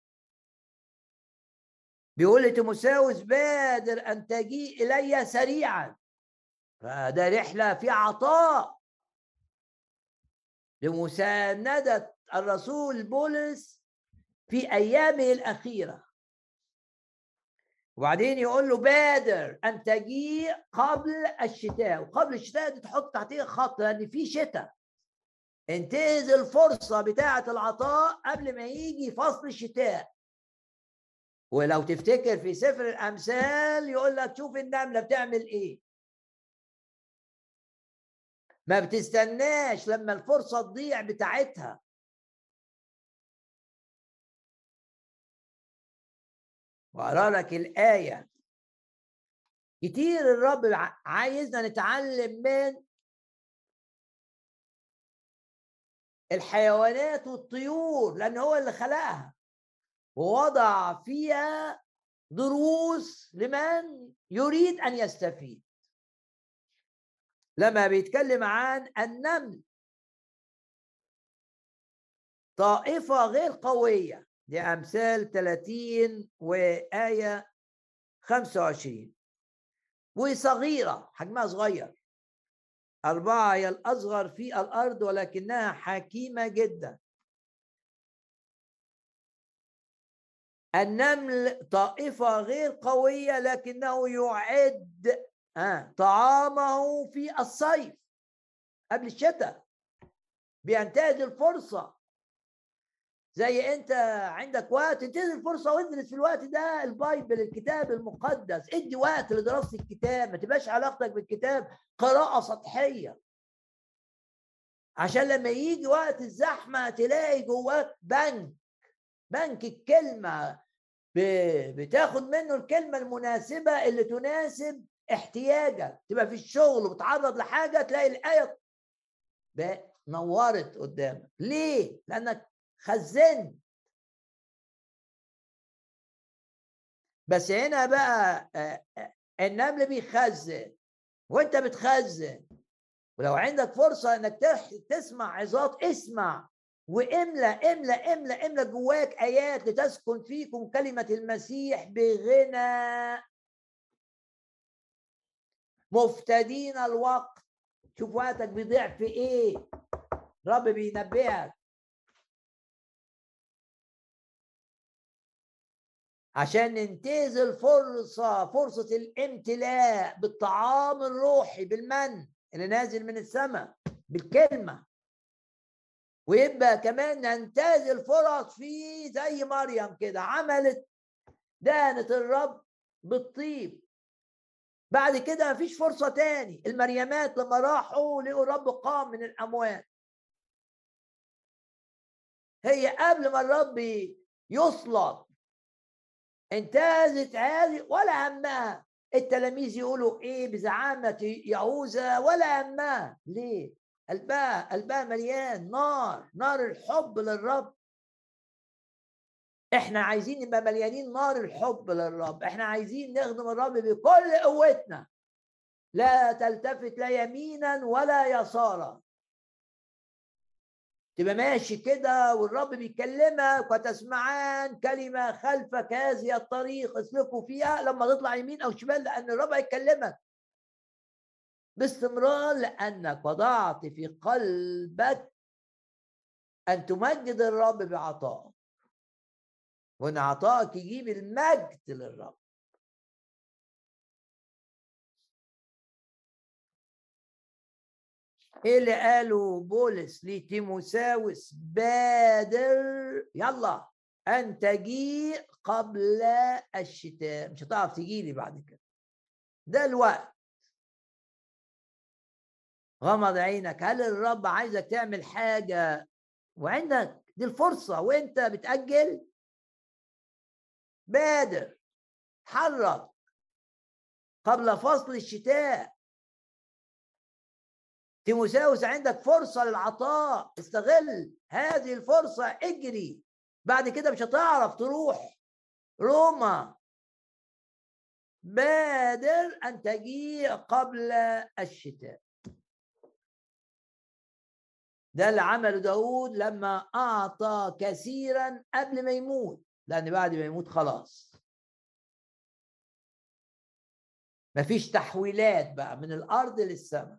بيقول لتيموثاوس بادر ان تجيء الي سريعا، فده رحله في عطاء لمسانده الرسول بولس في ايامه الاخيره. وبعدين يقول له بادر ان تجيء قبل الشتاء، وقبل الشتاء دي تحط تحتيه خط لان في شتاء. انتهز الفرصه بتاعه العطاء قبل ما يجي فصل الشتاء. ولو تفتكر في سفر الامثال يقول لك شوف النمله بتعمل ايه، ما بتستناش لما الفرصه تضيع بتاعتها. وأقرأ لك الآية. كتير الرب عايزنا نتعلم من الحيوانات والطيور، لأن هو اللي خلقها ووضع فيها دروس لمن يريد أن يستفيد. لما بيتكلم عن النمل، طائفة غير قوية، دي أمثال ثلاثين وآية خمسة وعشرين، وصغيرة حجمها صغير، أربعة هي الأصغر في الأرض ولكنها حكيمة جدا. النمل طائفة غير قوية لكنه يعد طعامه في الصيف قبل الشتاء، بينتهز الفرصة. زي انت عندك وقت، انتهز الفرصه وادرس في الوقت ده البايبل، الكتاب المقدس، ادي وقت لدراسه الكتاب. ما تبقاش علاقتك بالكتاب قراءه سطحيه، عشان لما يجي وقت الزحمه تلاقي جواك بنك، بنك الكلمه بتاخد منه الكلمه المناسبه اللي تناسب احتياجك. تبقى في الشغل وبتعرض لحاجه تلاقي الايه نورت قدامك. ليه؟ لانك خزن. بس هنا بقى النمل بيخزن وانت بتخزن. ولو عندك فرصه انك تسمع عظات اسمع، واملا املا املا املا جواك ايات لتسكن فيكم كلمه المسيح بغنى مفتدين الوقت. شوف وقتك بيضيع في ايه، رب بينبهك عشان ننتهز الفرصة، فرصة الامتلاء بالطعام الروحي، بالمن اللي نازل من السماء، بالكلمة. ويبقى كمان ننتهز الفرص فيه زي مريم كده، عملت دهنة الرب بالطيب بعد كده مفيش فرصة تاني. المريمات لما راحوا لقوا الرب قام من الأموات. هي قبل ما الرب يصلب انتهزت هذه ولا همها التلاميذ يقولوا ايه بزعامة يهوذا، ولا همها. ليه؟ قلبها قلبها مليان نار، نار الحب للرب. احنا عايزين نبقى مليانين نار الحب للرب، احنا عايزين نخدم الرب بكل قوتنا، لا تلتفت لا يمينا ولا يسارا. تبقى ماشي كده والرب بيكلمك وتسمعان كلمه خلفك هذه الطريق اسلكوا فيها، لما تطلع يمين او شمال لان الرب هيكلمك باستمرار، لانك وضعت في قلبك ان تمجد الرب بعطائك، وان عطائك يجيب المجد للرب. ايه اللي قاله بولس لتيموثاوس؟ بادر يلا ان تجيء قبل الشتاء، مش هتعرف تجيلي بعد كده، ده الوقت. غمض عينك، هل الرب عايزك تعمل حاجه وعندك دي الفرصه وانت بتاجل؟ بادر، حرك قبل فصل الشتاء. تيموثاوس عندك فرصة للعطاء، استغل هذه الفرصة، اجري. بعد كده مش هتعرف تروح روما. بادر أن تجيء قبل الشتاء. ده اللي عمله داود لما أعطى كثيرا قبل ما يموت، لأن بعد ما يموت خلاص مفيش تحويلات بقى من الأرض للسماء،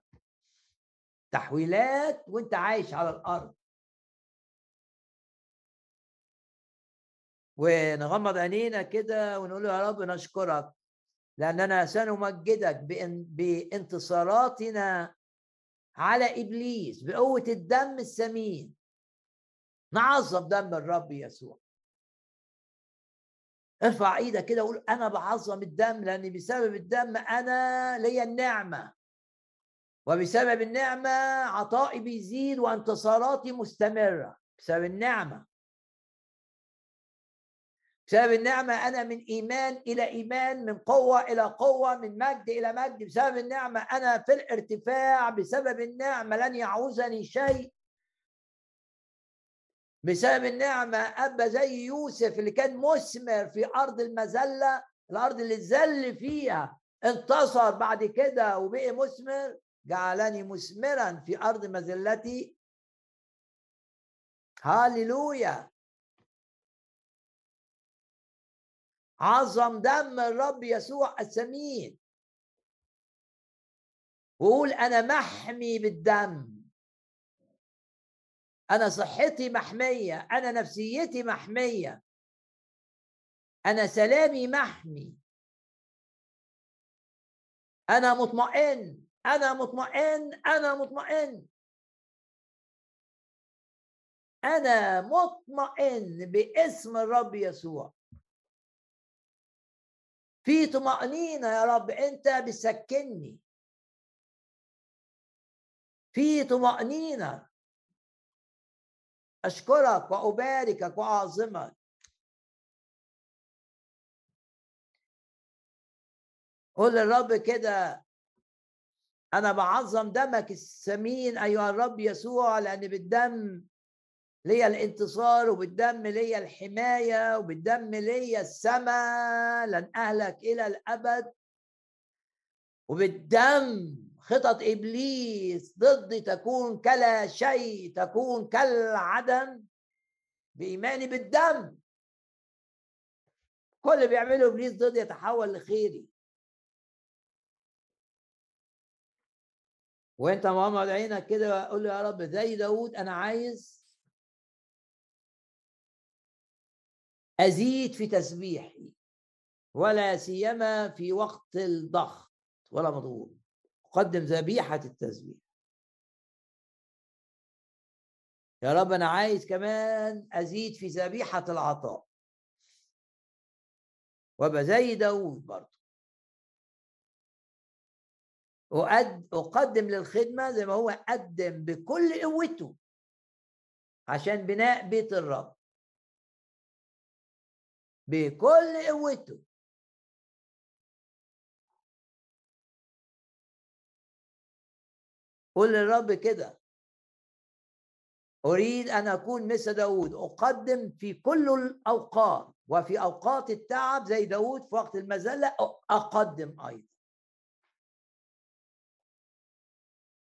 تحويلات وانت عايش على الارض. ونغمض عينينا كده ونقول يا رب نشكرك لاننا سنمجدك بإن بانتصاراتنا على ابليس بقوه الدم الثمين. نعظم دم الرب يسوع. ارفع ايدك كده وقول انا بعظم الدم، لان بسبب الدم انا ليا النعمه، وبسبب النعمة عطائي بيزيد وانتصاراتي مستمرة. بسبب النعمة، بسبب النعمة أنا من إيمان إلى إيمان، من قوة إلى قوة، من مجد إلى مجد. بسبب النعمة أنا في الارتفاع، بسبب النعمة لن يعوزني شيء. بسبب النعمة أبقى زي يوسف اللي كان مثمر في أرض المذلة، الأرض اللي اتذل فيها انتصر بعد كده وبقي مثمر. جعلني مثمرا في أرض مذلتي. هاليلويا. عظم دم الرب يسوع الثمين، وقول أنا محمي بالدم، أنا صحتي محمية، أنا نفسيتي محمية، أنا سلامي محمي، أنا مطمئن، أنا مطمئن، أنا مطمئن، أنا مطمئن باسم الرب يسوع. في طمأنينة يا رب أنت بتسكنني، في طمأنينة. أشكرك وأباركك وأعظمك. قول للرب كده أنا بعظم دمك الثمين أيها الرب يسوع، لأن بالدم ليا الانتصار، وبالدم ليا الحماية، وبالدم ليا السماء لن أهلك إلى الأبد، وبالدم خطط إبليس ضدي تكون كلا شيء، تكون كالعدم. بإيماني بالدم كل اللي بيعمله إبليس ضدي يتحول لخيري. وانت مغمض عينك كده قول له يا رب زي داود انا عايز ازيد في تسبيحي، ولا سيما في وقت الضغط ولا مضغوط. اقدم ذبيحه التسبيح يا رب، انا عايز كمان ازيد في ذبيحه العطاء وابقى زي داود برضه. أقدم للخدمة زي ما هو قدم بكل قوته عشان بناء بيت الرب بكل قوته. قول للرب كده: أريد أن أكون مثل داود، أقدم في كل الأوقات، وفي أوقات التعب زي داود في وقت المذلة أقدم أيضا.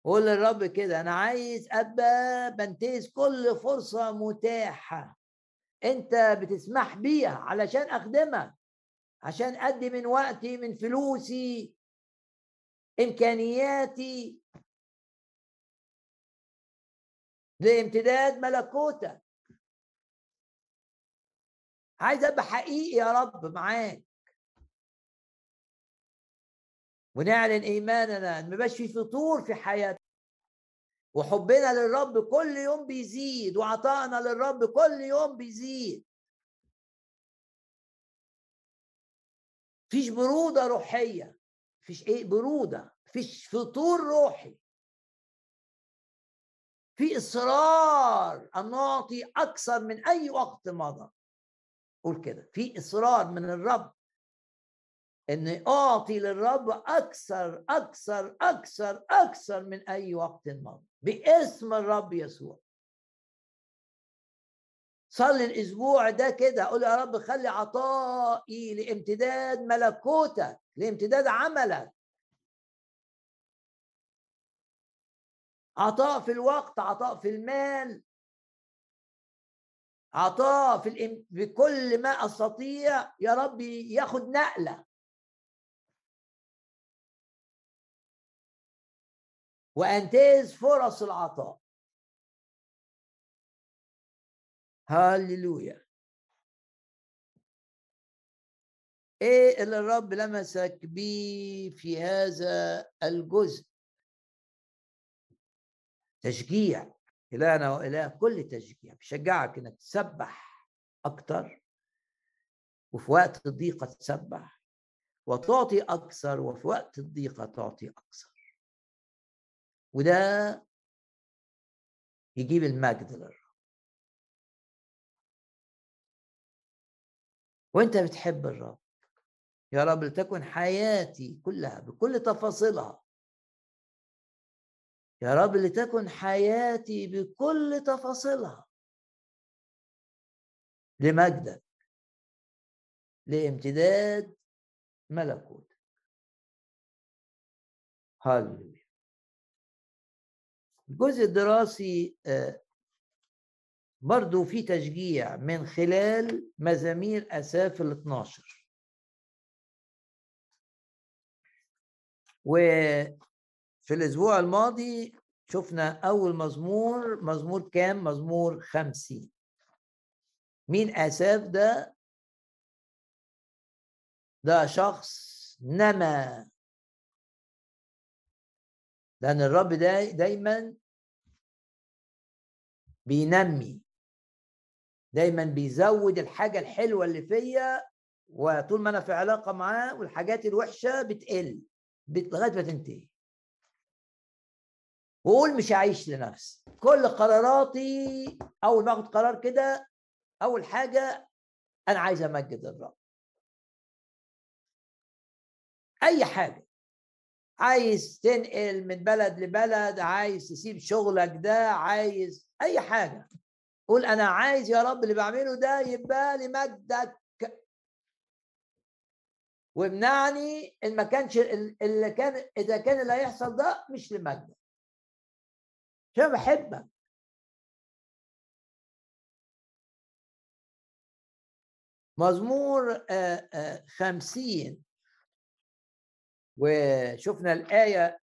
قول للرب كده: أنا عايز أبقى بنتهز كل فرصة متاحة أنت بتسمح بيها علشان أخدمك، عشان أدي من وقتي، من فلوسي، إمكانياتي، لامتداد ملكوتك. عايز ابقى حقيقي يا رب معاك، ونعلن ايماننا ان مبقاش في فطور في حياتنا، وحبنا للرب كل يوم بيزيد، وعطائنا للرب كل يوم بيزيد. مفيش بروده روحيه، مفيش ايه بروده، مفيش فطور روحي، في إصرار أن نعطي أكثر من أي وقت مضى. قول كده: في إصرار من الرب أن أعطي للرب أكثر أكثر أكثر أكثر من أي وقت مضى باسم الرب يسوع. صلي الأسبوع ده كده، قول: يا رب خلي عطائي لامتداد ملكوتك، لامتداد عملك، عطاء في الوقت، عطاء في المال، عطاء في الام... بكل ما أستطيع يا ربي ياخد نقلة، وأنتهز فرص العطاء. هاللويا. إيه اللي الرب لمسك بيه في هذا الجزء؟ تشجيع. إلهنا وإله كل تشجيع، بيشجعك إنك تسبح أكتر، وفي وقت الضيقة تسبح، وتعطي أكثر، وفي وقت الضيقة تعطي أكثر، وده يجيب المجد للرب. وإنت بتحب الرب. يا رب لتكن حياتي كلها بكل تفاصيلها، يا رب لتكن حياتي بكل تفاصيلها لمجدك، لامتداد ملكوتك. هللويا. الجزء الدراسي برضو فيه تشجيع من خلال مزامير أساف الاثناشر، و في الأسبوع الماضي شفنا أول مزمور، مزمور كام؟ مزمور خمسين. مين آساف ده؟ ده شخص نما، لأن الرب ده دايما بينمي، دايما بيزود الحاجة الحلوة اللي فيا، وطول ما أنا في علاقة معاه والحاجات الوحشة بتقل لغاية ما تنتهي. وقول: مش هعيش لنفسي، كل قراراتي اول ما اخد قرار كده اول حاجه انا عايز امجد الرب. اي حاجه عايز تنقل من بلد لبلد، عايز تسيب شغلك ده، عايز اي حاجه، قول: انا عايز يا رب اللي بعمله ده يبقى لمجدك، وامنعني ان ما كانش اللي كان، اذا كان اللي هيحصل ده مش لمجدك، عشان بحبك. مزمور خمسين، وشفنا الآية: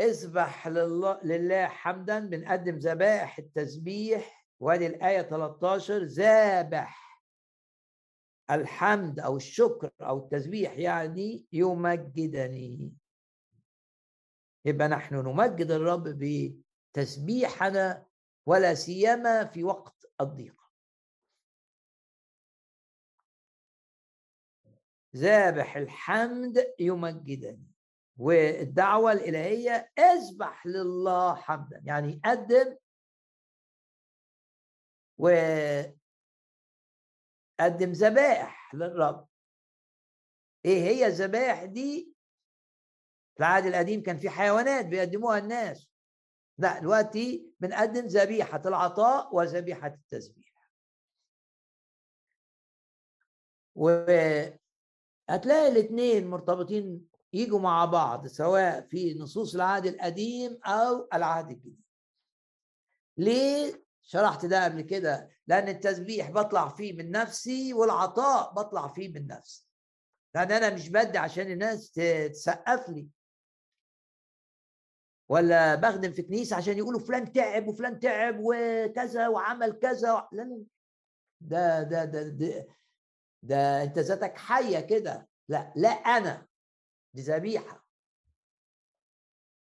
اذبح لله, لله حمدا، بنقدم ذبائح التسبيح، وادي الآية ثلاثة عشر: ذابح الحمد أو الشكر أو التسبيح يعني يمجدني. يبقى نحن نمجد الرب بتسبيحنا، ولا سيما في وقت الضيقة. ذابح الحمد يمجدني، والدعوة الإلهية أسبح لله حمدا، يعني يقدم وقدم ذبائح للرب. إيه هي الذبائح دي؟ في العهد القديم كان في حيوانات بيقدموها الناس، لا دلوقتي بنقدم ذبيحة العطاء وذبيحة التسبيح. وهتلاقي الاثنين مرتبطين يجوا مع بعض سواء في نصوص العهد القديم أو العهد الجديد. ليه؟ شرحت ده قبل كده، لأن التسبيح بطلع فيه من نفسي والعطاء بطلع فيه من نفسي، لأن أنا مش بدي عشان الناس تسقف لي، ولا بخدم في كنيسة عشان يقولوا فلان تعب وفلان تعب وكذا وعمل كذا و... ده ده ده ده ده أنت ذاتك حية كده. لا لا أنا دي ذبيحة،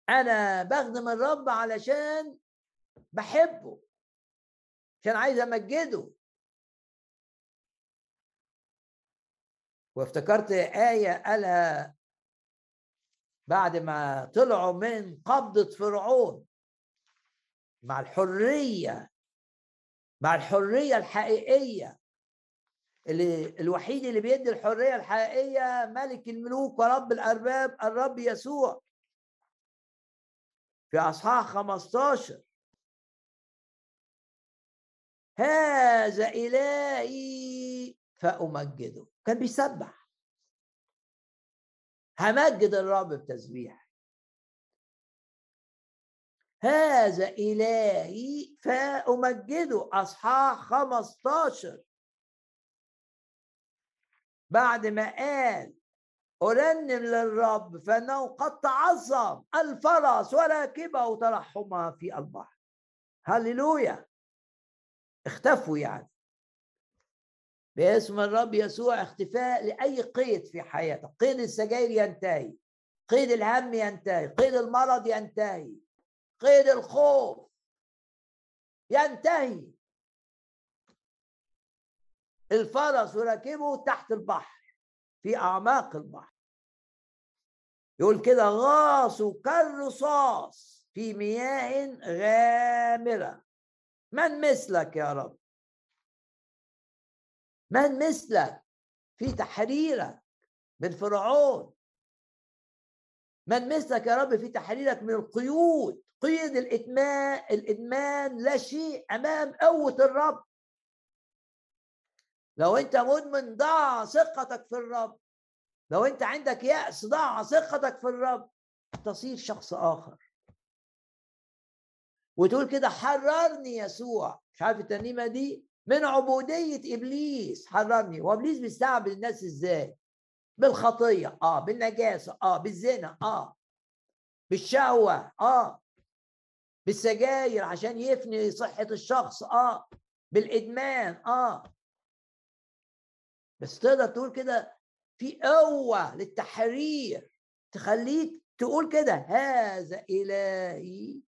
أنا بخدم الرب علشان بحبه، عشان عايز أمجده. وافتكرت آية قالها بعد ما طلعوا من قبضة فرعون، مع الحرية، مع الحرية الحقيقية، اللي الوحيد اللي بيدي الحرية الحقيقية ملك الملوك ورب الأرباب الرب يسوع، في أصحاح خمستاشر: هذا إلهي فأمجده. كان بيسبح، همجد الرب بتسبيح. هذا إلهي فأمجده، أصحاح خمستاشر، بعد ما قال أرنم للرب فإنه قد تعظم، الفرس وراكبه ترحما في البحر. هللويا. اختفوا يعني باسم الرب يسوع اختفاء لأي قيد في حياتك. قيد السجاير ينتهي، قيد الهم ينتهي، قيد المرض ينتهي، قيد الخوف ينتهي. الفرس وراكبه تحت البحر في أعماق البحر. يقول كده: غاصوا كالرصاص في مياه غامرة، من مثلك يا رب؟ من مثلك في تحريرك من فرعون؟ من مثلك يا رب في تحريرك من القيود؟ قيد الإدمان، الإدمان لا شيء أمام قوة الرب. لو أنت مدمن ضع ثقتك في الرب، لو أنت عندك يأس ضع ثقتك في الرب، تصير شخص آخر. وتقول كده: حررني يسوع، مش عارف الترنيمة دي، من عبودية إبليس. حررني، وإبليس بيستعبد الناس إزاي؟ بالخطية، آه، بالنجاسة، آه، بالزنا، آه، بالشهوة، آه، بالسجاير عشان يفني صحة الشخص، آه، بالإدمان، آه. بس تقدر تقول كده في قوة للتحرير تخليك تقول كده: هذا إلهي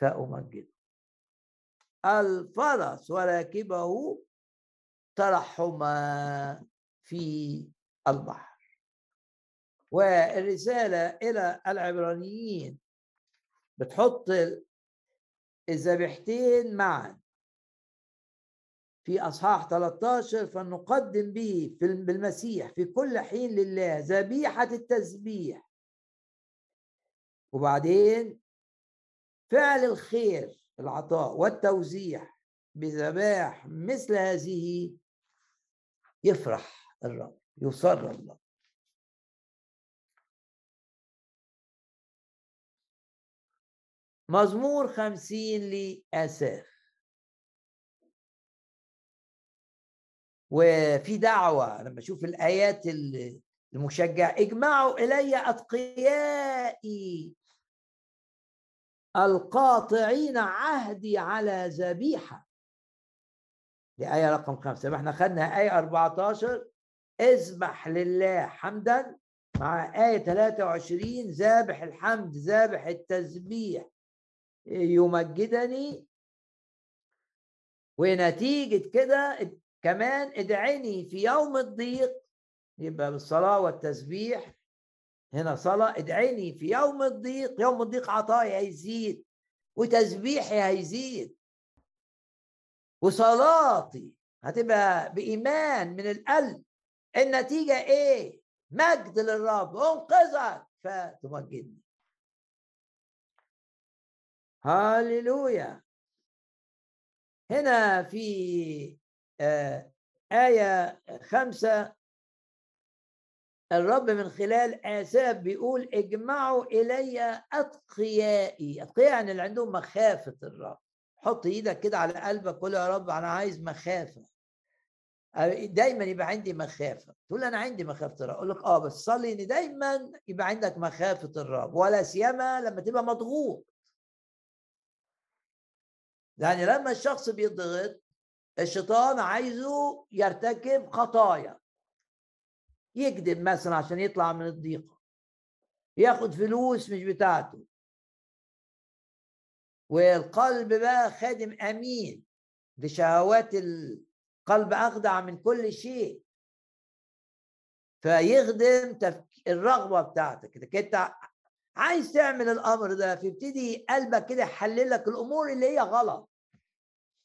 فأمجده، الفرس وراكبه ترحما في البحر. والرسالة إلى العبرانيين بتحط الذبيحتين معا في أصحاح ثلاثة عشر: فنقدم به بالمسيح في كل حين لله ذبيحة التسبيح، وبعدين فعل الخير، العطاء والتوزيع بذبائح مثل هذه يفرح الرب، يسر الله. مزمور خمسين لآساف، وفي دعوة لما أشوف الآيات المشجعة: اجمعوا إلي أتقيائي القاطعين عهدي على ذبيحة. دي آية رقم خمسة. يبقى احنا خدنا آية أربعتاشر اذبح لله حمدا، مع آية ثلاثة وعشرين ذابح الحمد ذابح التسبيح يمجدني، ونتيجة كده كمان ادعيني في يوم الضيق، يبقى بالصلاة والتسبيح هنا صلاة، ادعيني في يوم الضيق، يوم الضيق عطايا هيزيد وتسبيحي هيزيد وصلاتي هتبقى بإيمان من القلب. النتيجة ايه؟ مجد للرب، انقذك فتمجدني. هاليلويا. هنا في آية خمسة الرب من خلال آساف بيقول اجمعوا إلي أتقيائي. أتقياء يعني اللي عندهم مخافة الرب. حط إيدك كده على قلبك قول يا رب أنا عايز مخافة، دايما يبقى عندي مخافة. تقول أنا عندي مخافة الرب، أقول لك آه بس صلي إن دايما يبقى عندك مخافة الرب، ولا سيما لما تبقى مضغوط. يعني لما الشخص بيضغط الشيطان عايزه يرتكب خطايا، يكذب مثلا عشان يطلع من الضيقة، ياخد فلوس مش بتاعته. والقلب بقى خادم أمين لشهوات القلب، أخضع من كل شيء، فيخدم الرغبة بتاعتك. إذا كنت عايز تعمل الأمر ده فيبتدي قلبك كده يحللك الأمور اللي هي غلط،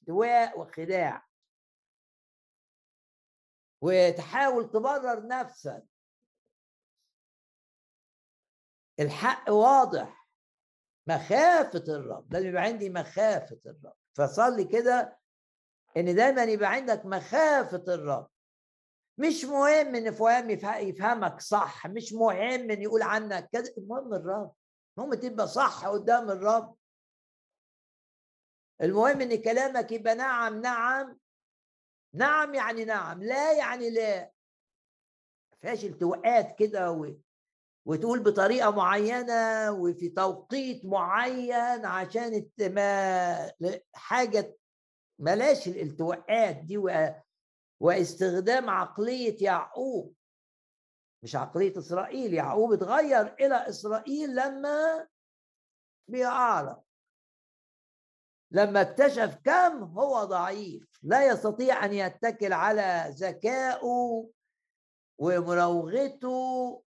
دواء وخداع، وتحاول تبرر نفسك. الحق واضح، مخافة الرب، لازم يبقى عندي مخافة الرب. فصلي كده ان دايما يبقى عندك مخافة الرب. مش مهم ان فهم يفهمك صح، مش مهم ان يقول عنك كده، المهم الرب، المهم تبقى صح قدام الرب، المهم ان كلامك يبقى نعم نعم نعم، يعني نعم، لا يعني لا. مفيهاش التوقات كده و... وتقول بطريقه معينه وفي توقيت معين عشان ما حاجه ملاش الالتواءات دي و... واستخدام عقليه يعقوب مش عقليه اسرائيل. يعقوب اتغير الى اسرائيل لما بيعرف، لما اكتشف كم هو ضعيف، لا يستطيع أن يتكل على ذكائه ومراوغته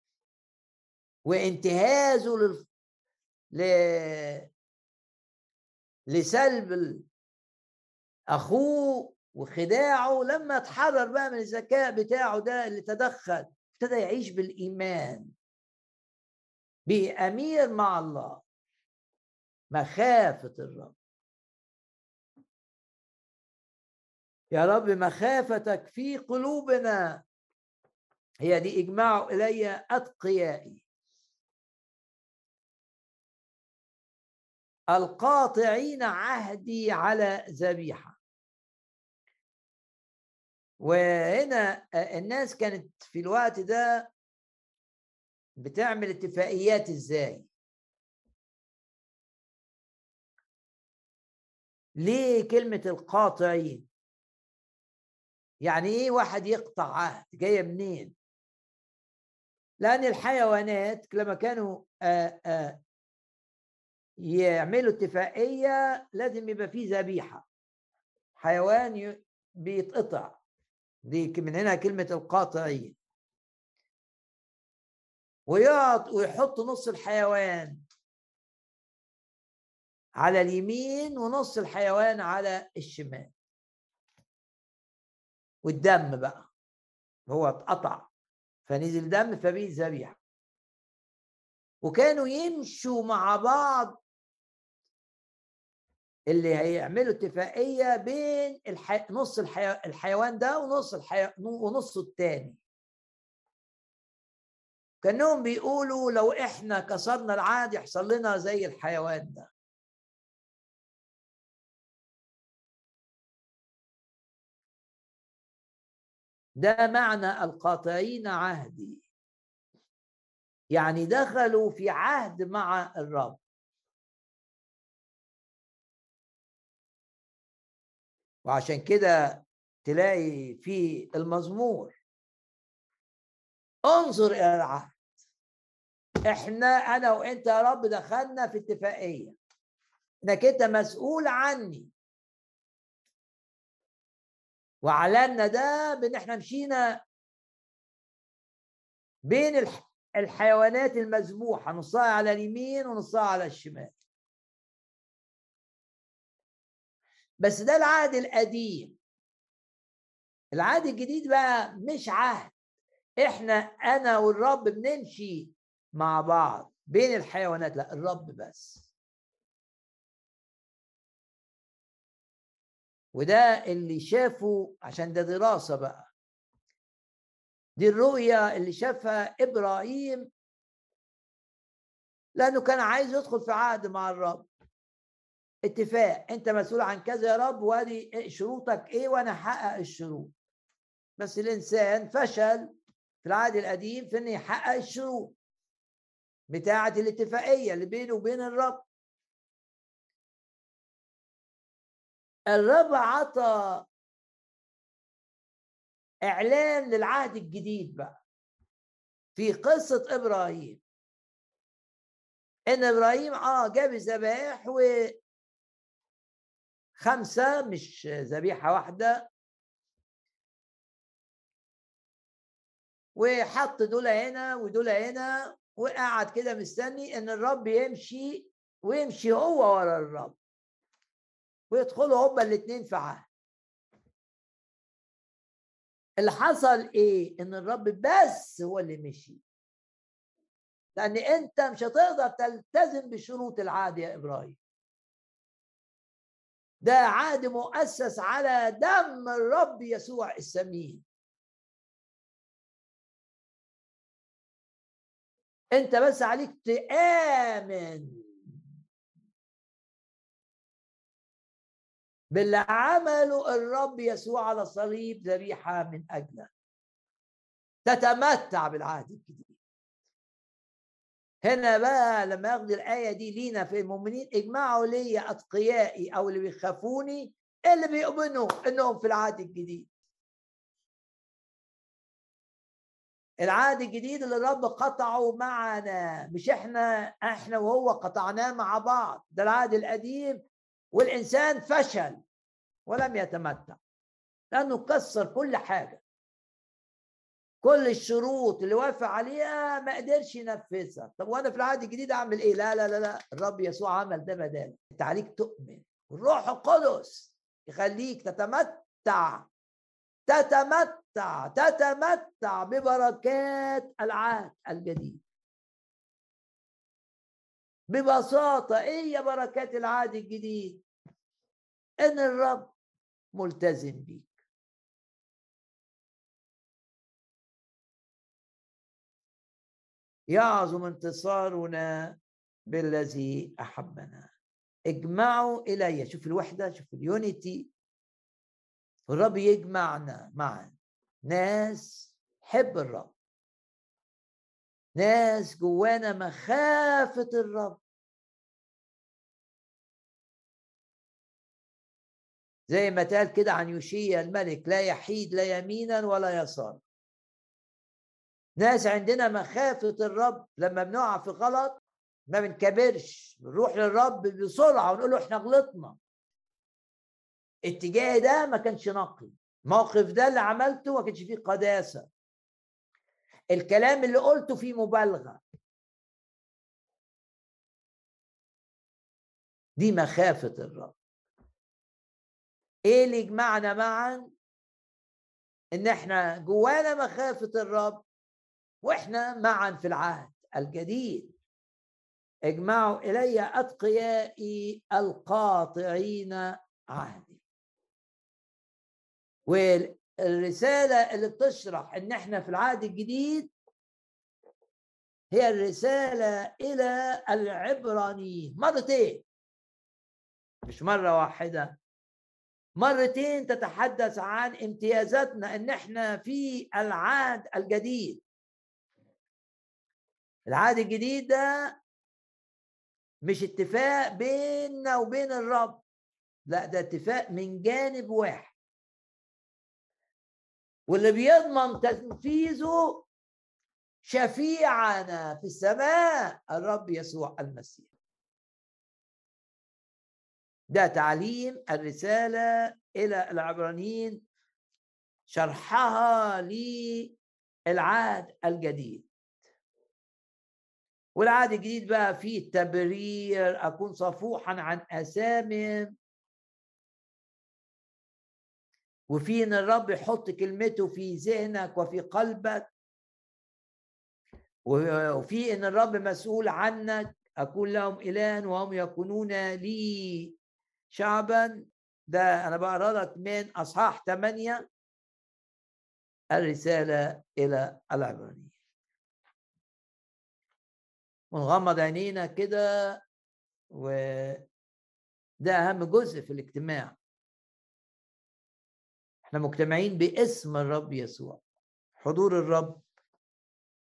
وانتهازه لل... ل... لسلب أخوه وخداعه. لما اتحرر بقى من الذكاء بتاعه ده اللي تدخل، ابتدى يعيش بالإيمان، بأمير مع الله، مخافة الرب. يا رب مخافتك في قلوبنا، هي دي اجمعوا إلي أتقيائي القاطعين عهدي على ذبيحة. وهنا الناس كانت في الوقت ده بتعمل اتفاقيات ازاي؟ ليه كلمة القاطعين؟ يعني ايه واحد يقطع عهد؟ جايه منين؟ لان الحيوانات لما كانوا آآ آآ يعملوا اتفاقيه لازم يبقى فيه ذبيحه، حيوان بيتقطع، دي من هنا كلمه القاطعين، ويقعد ويحط نص الحيوان على اليمين ونص الحيوان على الشمال، والدم بقى هو اتقطع فنزل دم فبيه ذبيحه. وكانوا يمشوا مع بعض اللي هيعملوا اتفاقيه بين الحي... نص الحي... الحيوان ده ونص الحي... ونصه التاني. كانهم بيقولوا لو احنا كسرنا العهد يحصل لنا زي الحيوان ده. ده معنى القاطعين عهدي، يعني دخلوا في عهد مع الرب. وعشان كده تلاقي في المزمور انظر إلى العهد، احنا انا وانت يا رب دخلنا في اتفاقية انك انت مسؤول عني، وعلنا ده بان احنا مشينا بين الحيوانات المذبوحة، نصها على اليمين ونصها على الشمال. بس ده العهد القديم. العهد الجديد بقى مش عهد، احنا انا والرب بنمشي مع بعض بين الحيوانات، لا الرب بس. وده اللي شافه، عشان ده دراسة بقى، دي الرؤية اللي شافها إبراهيم لأنه كان عايز يدخل في عهد مع الرب، اتفاق، أنت مسؤول عن كذا يا رب، وادي شروطك إيه وأنا أحقق الشروط. بس الإنسان فشل في العهد القديم في إنه يحقق الشروط بتاعة الاتفاقية اللي بينه وبين الرب. الرب عطى إعلان للعهد الجديد بقى في قصة إبراهيم، إن إبراهيم آه جاب ذبائح وخمسة، مش ذبيحة واحدة، وحط دول هنا ودول هنا، وقعد كده مستني إن الرب يمشي ويمشي هو ورا الرب ويدخلوا هما الاتنين في عهد. اللي حصل ايه؟ ان الرب بس هو اللي مشي، لان انت مش هتقدر تلتزم بشروط العهد يا ابراهيم. ده عهد مؤسس على دم الرب يسوع الثمين. انت بس عليك تآمن باللي عمله الرب يسوع على صليب ذبيحة من أجلك، تتمتع بالعهد الجديد. هنا بقى لما ياخد الآية دي لينا في المؤمنين، اجمعوا لي أتقيائي أو اللي بيخافوني اللي بيؤمنوا إنهم في العهد الجديد. العهد الجديد اللي الرب قطعه معنا، مش احنا احنا وهو قطعناه مع بعض. ده العهد القديم والإنسان فشل ولم يتمتع لأنه كسر كل حاجة، كل الشروط اللي وافق عليها ما قدرش ينفذها. طب وأنا في العهد الجديد أعمل إيه؟ لا لا لا لا، الرب يسوع عمل ده بدالك. أنت عليك تؤمن، والروح القدس يخليك تتمتع تتمتع تتمتع ببركات العهد الجديد. ببساطة ايه بركات العهد الجديد؟ ان الرب ملتزم بيك، يعظم انتصارنا بالذي احبنا. اجمعوا الي، شوف الوحدة، شوف اليونيتي، الرب يجمعنا معا، ناس حب الرب، ناس جوانا مخافة الرب، زي ما قال كده عن يوشيا الملك، لا يحيد لا يمينا ولا يسارا. ناس عندنا مخافة الرب، لما بنقع في غلط ما بنكبرش، بنروح للرب بسرعة ونقول له احنا غلطنا، اتجاهي ده ما كانش نقي، الموقف ده اللي عملته ما كانش فيه قداسة، الكلام اللي قلته فيه مبالغة. دي مخافة الرب. ايه اللي يجمعنا معا؟ ان احنا جوانا مخافة الرب واحنا معا في العهد الجديد. اجمعوا الي اتقيائي القاطعين عهدي. وال الرسالة اللي بتشرح ان احنا في العهد الجديد هي الرسالة الى العبرانيين، مرتين مش مرة واحدة، مرتين تتحدث عن امتيازاتنا ان احنا في العهد الجديد. العهد الجديد ده مش اتفاق بيننا وبين الرب، لا ده اتفاق من جانب واحد، واللي بيضمن تنفيذه شفيعنا في السماء الرب يسوع المسيح. ده تعليم الرسالة إلى العبرانيين، شرحها للعهد الجديد. والعهد الجديد بقى فيه تبرير، أكون صفوحا عن أسامم، وفيه إن الرب يحط كلمته في ذهنك وفي قلبك، وفيه إن الرب مسؤول عنك. أكون لهم إلها وهم يكونون لي شعبا. ده أنا بقرأ لك من أصحاح ثمانية الرسالة إلى العبرانيين. ونغمض عينينا كده، وده أهم جزء في الاجتماع. احنا مجتمعين باسم الرب يسوع. حضور الرب،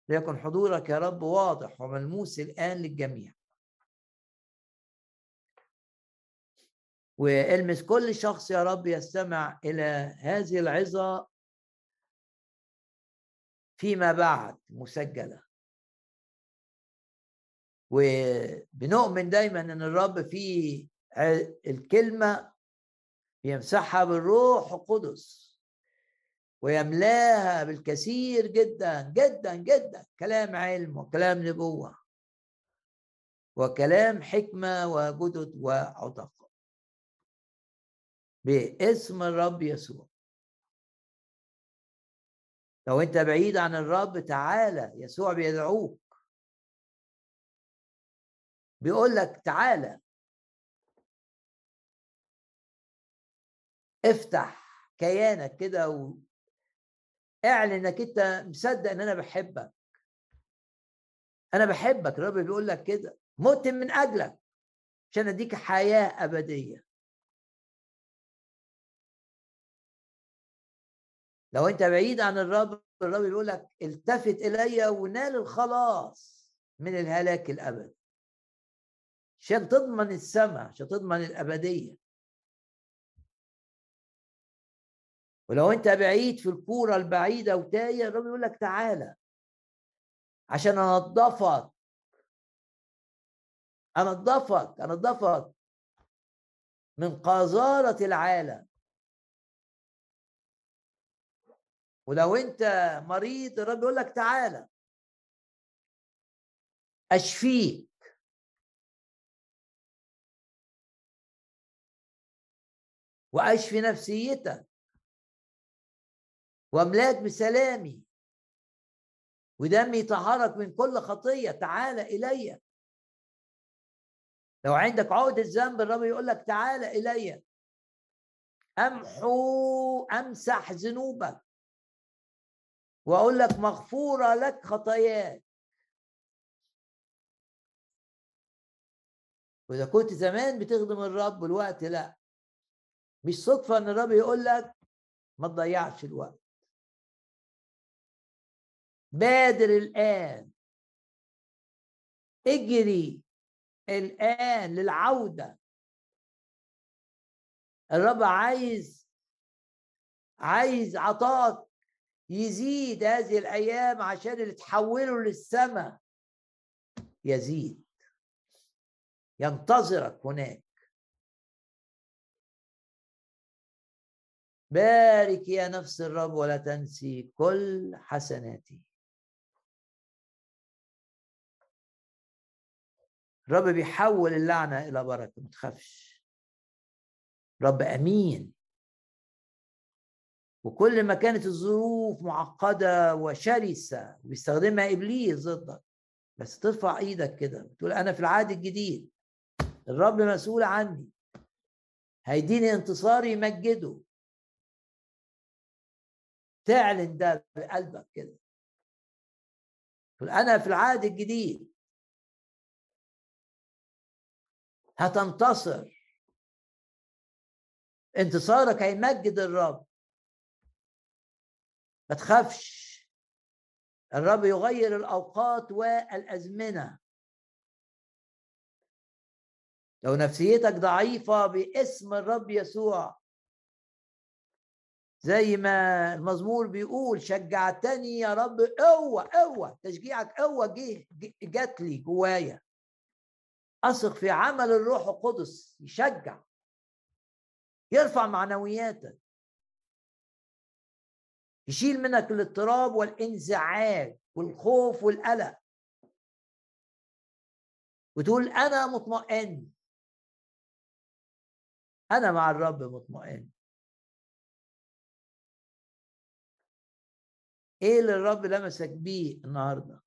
ليكن حضورك يا رب واضح وملموس الآن للجميع، والمس كل شخص يا رب يستمع إلى هذه العظة فيما بعد مسجلة. وبنؤمن دايما ان الرب فيه الكلمة يمسحها بالروح القدس ويملاها بالكثير جدا جدا جدا، كلام علم وكلام نبوة وكلام حكمة وجدد وعتق، باسم الرب يسوع. لو انت بعيد عن الرب تعالى، يسوع بيدعوك بيقول لك تعالى، افتح كيانك كده واعلن انك انت مصدق ان انا بحبك، انا بحبك. الرب بيقول لك كده، مت من اجلك عشان اديك حياة ابدية. لو انت بعيد عن الرب، الرب بيقول لك التفت الي ونال الخلاص من الهلاك الابدي، عشان تضمن السماء، عشان تضمن الابديه. ولو انت بعيد في الكوره البعيده وتايه، الرب يقول لك تعالى عشان انضفك انضفك انضفك من قذاره العالم. ولو انت مريض، الرب يقول لك تعالى اشفيك. واشفي نفسيتك واملاك بسلامي ودمي يطهرك من كل خطيه، تعالى الي. لو عندك عقده الذنب، الرب يقول لك تعالى الي، امحو امسح ذنوبك واقول لك مغفوره لك خطاياك. واذا كنت زمان بتخدم الرب والوقت لا، مش صدفه ان الرب يقول لك ما تضيعش الوقت، بادر الان، اجري الان للعوده. الرب عايز عايز عطاك يزيد هذه الايام عشان اللي تحوله للسماء يزيد، ينتظرك هناك. بارك يا نفس الرب ولا تنسي كل حسناتي. الرب بيحول اللعنه الى بركه، ما تخافش، رب امين. وكل ما كانت الظروف معقده وشرسه وبيستخدمها ابليس ضدك، بس ترفع ايدك كده تقول انا في العهد الجديد الرب مسؤول عني، هيديني انتصار يمجده. تعلن ده بقلبك كده، تقول انا في العهد الجديد هتنتصر، انتصارك هيمجد الرب. ما تخافش، الرب يغير الأوقات والأزمنة. لو نفسيتك ضعيفة، باسم الرب يسوع زي ما المزمور بيقول شجعتني يا رب قوة قوة، تشجيعك قوة جه جات لي جوايا. أثق في عمل الروح القدس، يشجع يرفع معنوياتك، يشيل منك الاضطراب والانزعاج والخوف والقلق. وتقول أنا مطمئن، أنا مع الرب مطمئن. إيه اللي الرب لمسك بيه النهاردة؟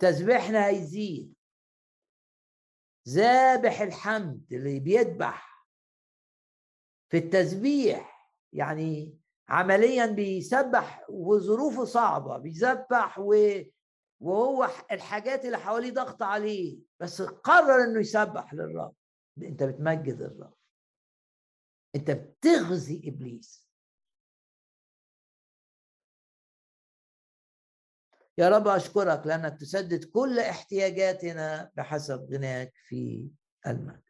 تسبيحنا هيزيد، ذابح الحمد اللي بيذبح في التسبيح، يعني عمليا بيسبح وظروفه صعبة، بيسبح وهو الحاجات اللي حواليه ضغط عليه، بس قرر انه يسبح للرب. انت بتمجد الرب، انت بتغزي ابليس. يا رب أشكرك لأنك تسدد كل احتياجاتنا بحسب غناك في المجد.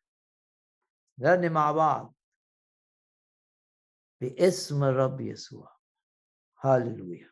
نرنم مع بعض باسم الرب يسوع. هاللويا.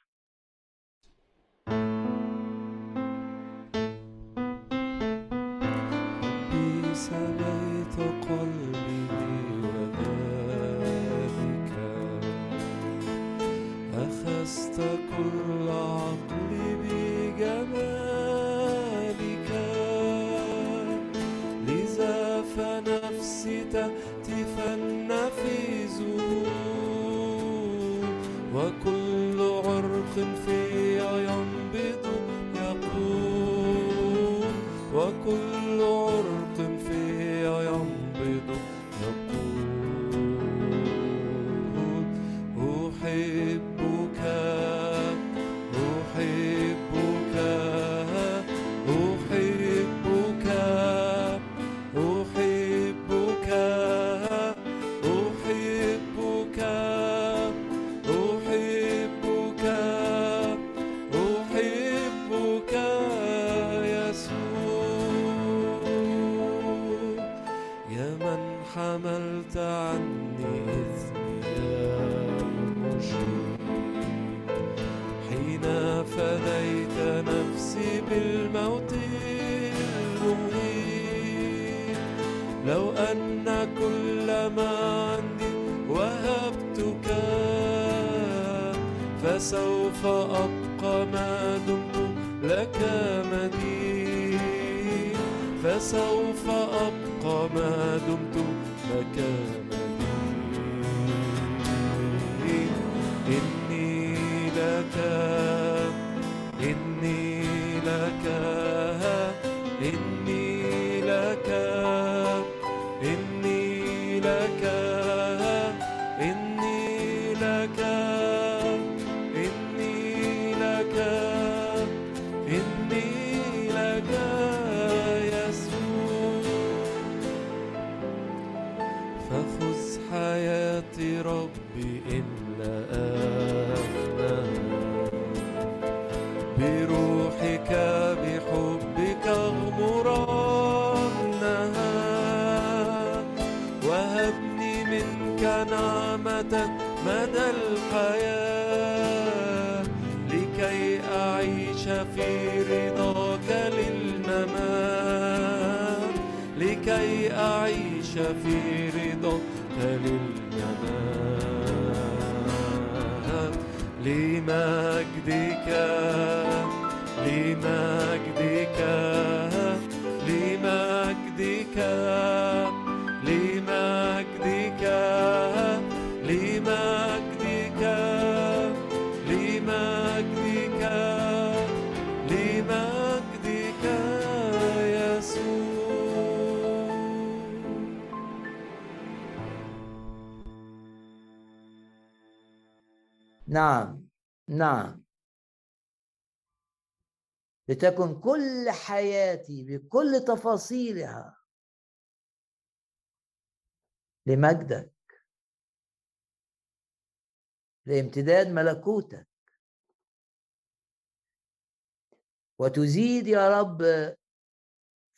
نعم نعم، لتكن كل حياتي بكل تفاصيلها لمجدك، لامتداد ملكوتك، وتزيد يا رب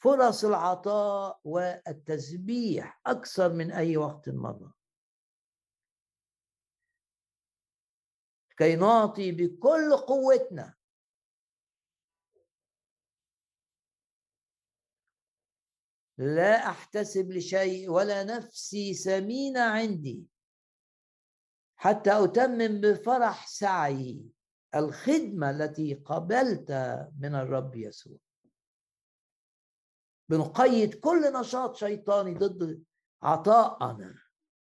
فرص العطاء والتسبيح أكثر من أي وقت مضى، كي نعطي بكل قوتنا لا أحتسب لشيء ولا نفسي ثمينة عندي، حتى أتمم بفرح سعي الخدمة التي قبلت من الرب يسوع. بنقيد كل نشاط شيطاني ضد عطاءنا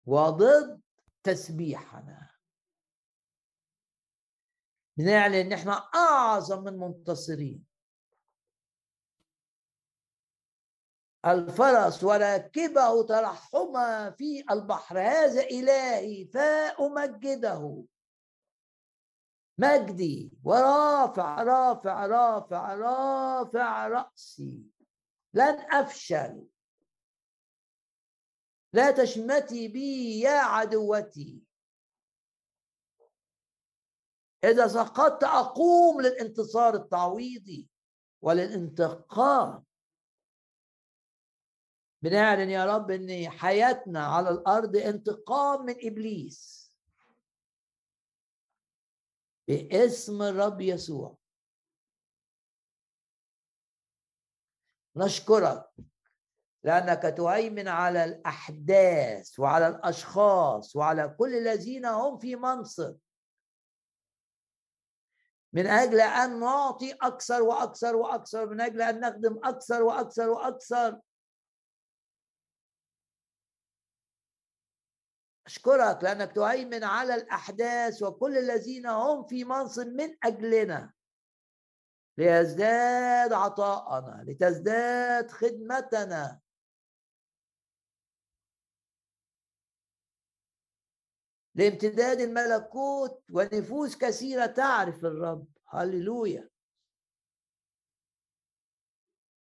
وضد تسبيحنا. بنعلن ان احنا اعظم من منتصرين. الفرس وراكبه ترحما في البحر، هذا إلهي فأمجده، مجدي ورافع رافع رافع رافع رأسي، لن أفشل، لا تشمتي بي يا عدوتي، إذا سقطت أقوم للانتصار التعويضي وللانتقام. بنعلن يا رب ان حياتنا على الارض انتقام من ابليس باسم الرب يسوع. نشكرك لانك تهيمن على الاحداث وعلى الاشخاص وعلى كل الذين هم في منصب، من اجل ان نعطي اكثر واكثر واكثر، من اجل ان نخدم اكثر واكثر واكثر. أشكرك لأنك تهيمن على الأحداث وكل الذين هم في منصب من أجلنا، ليزداد عطاءنا، لتزداد خدمتنا. لامتداد الملكوت ونفوس كثيرة تعرف الرب. هللويا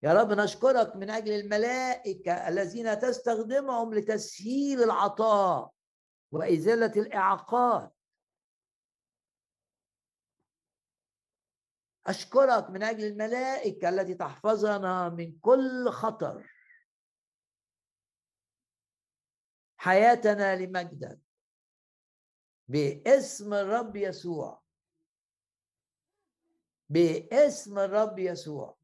يا رب. نشكرك من أجل الملائكة الذين تستخدمهم لتسهيل العطاء وإزالة الإعاقات. أشكرك من أجل الملائكة التي تحفظنا من كل خطر. حياتنا لمجدك باسم الرب يسوع، باسم الرب يسوع.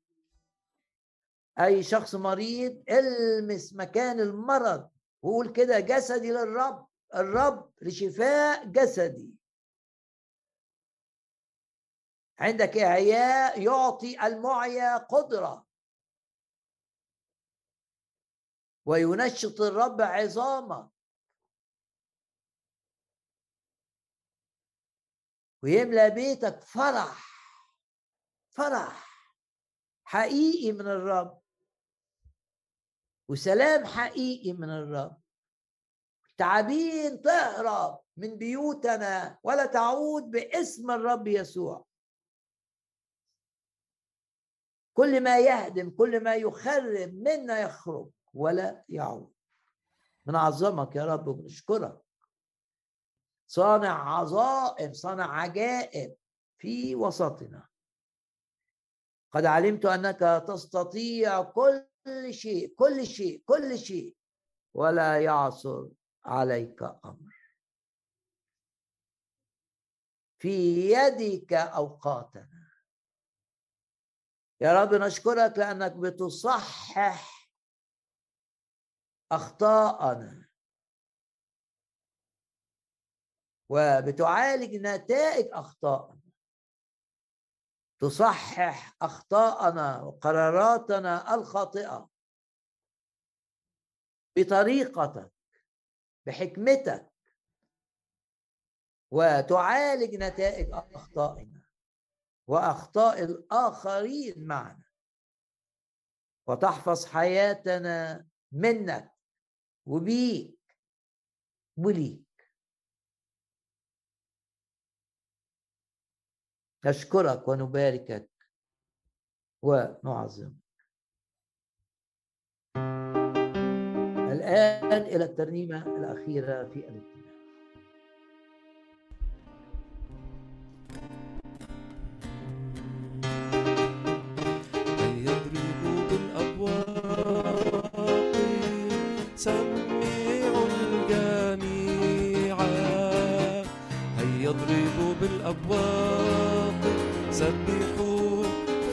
أي شخص مريض المس مكان المرض وقول كده: جسدي للرب، الرب لشفاء جسدي. عندك إعياء يعطي المعيا قدرة، وينشط الرب عظامك، ويملأ بيتك فرح، فرح حقيقي من الرب، وسلام حقيقي من الرب. تعابين تهرب من بيوتنا ولا تعود باسم الرب يسوع. كل ما يهدم، كل ما يخرب منا يخرج ولا يعود. بنعظمك يا رب وبنشكرك، صانع عظائم، صانع عجائب في وسطنا. قد علمت أنك تستطيع كل شيء، كل شيء، كل شيء، ولا يعصر عليك أمر. في يدك أوقاتنا يا رب. نشكرك لأنك بتصحح أخطاءنا وبتعالج نتائج أخطاءنا، تصحح أخطاءنا وقراراتنا الخاطئة بطريقتك، بحكمتك، وتعالج نتائج أخطائنا وأخطاء الآخرين معنا، وتحفظ حياتنا منك وبيك وليك. نشكرك ونباركك ونعظمك. الآن إلى الترنيمة الأخيرة في الاجتماع. يضرب بالأبواب سميع الجميع، هيضرب بالأبواب سبحوا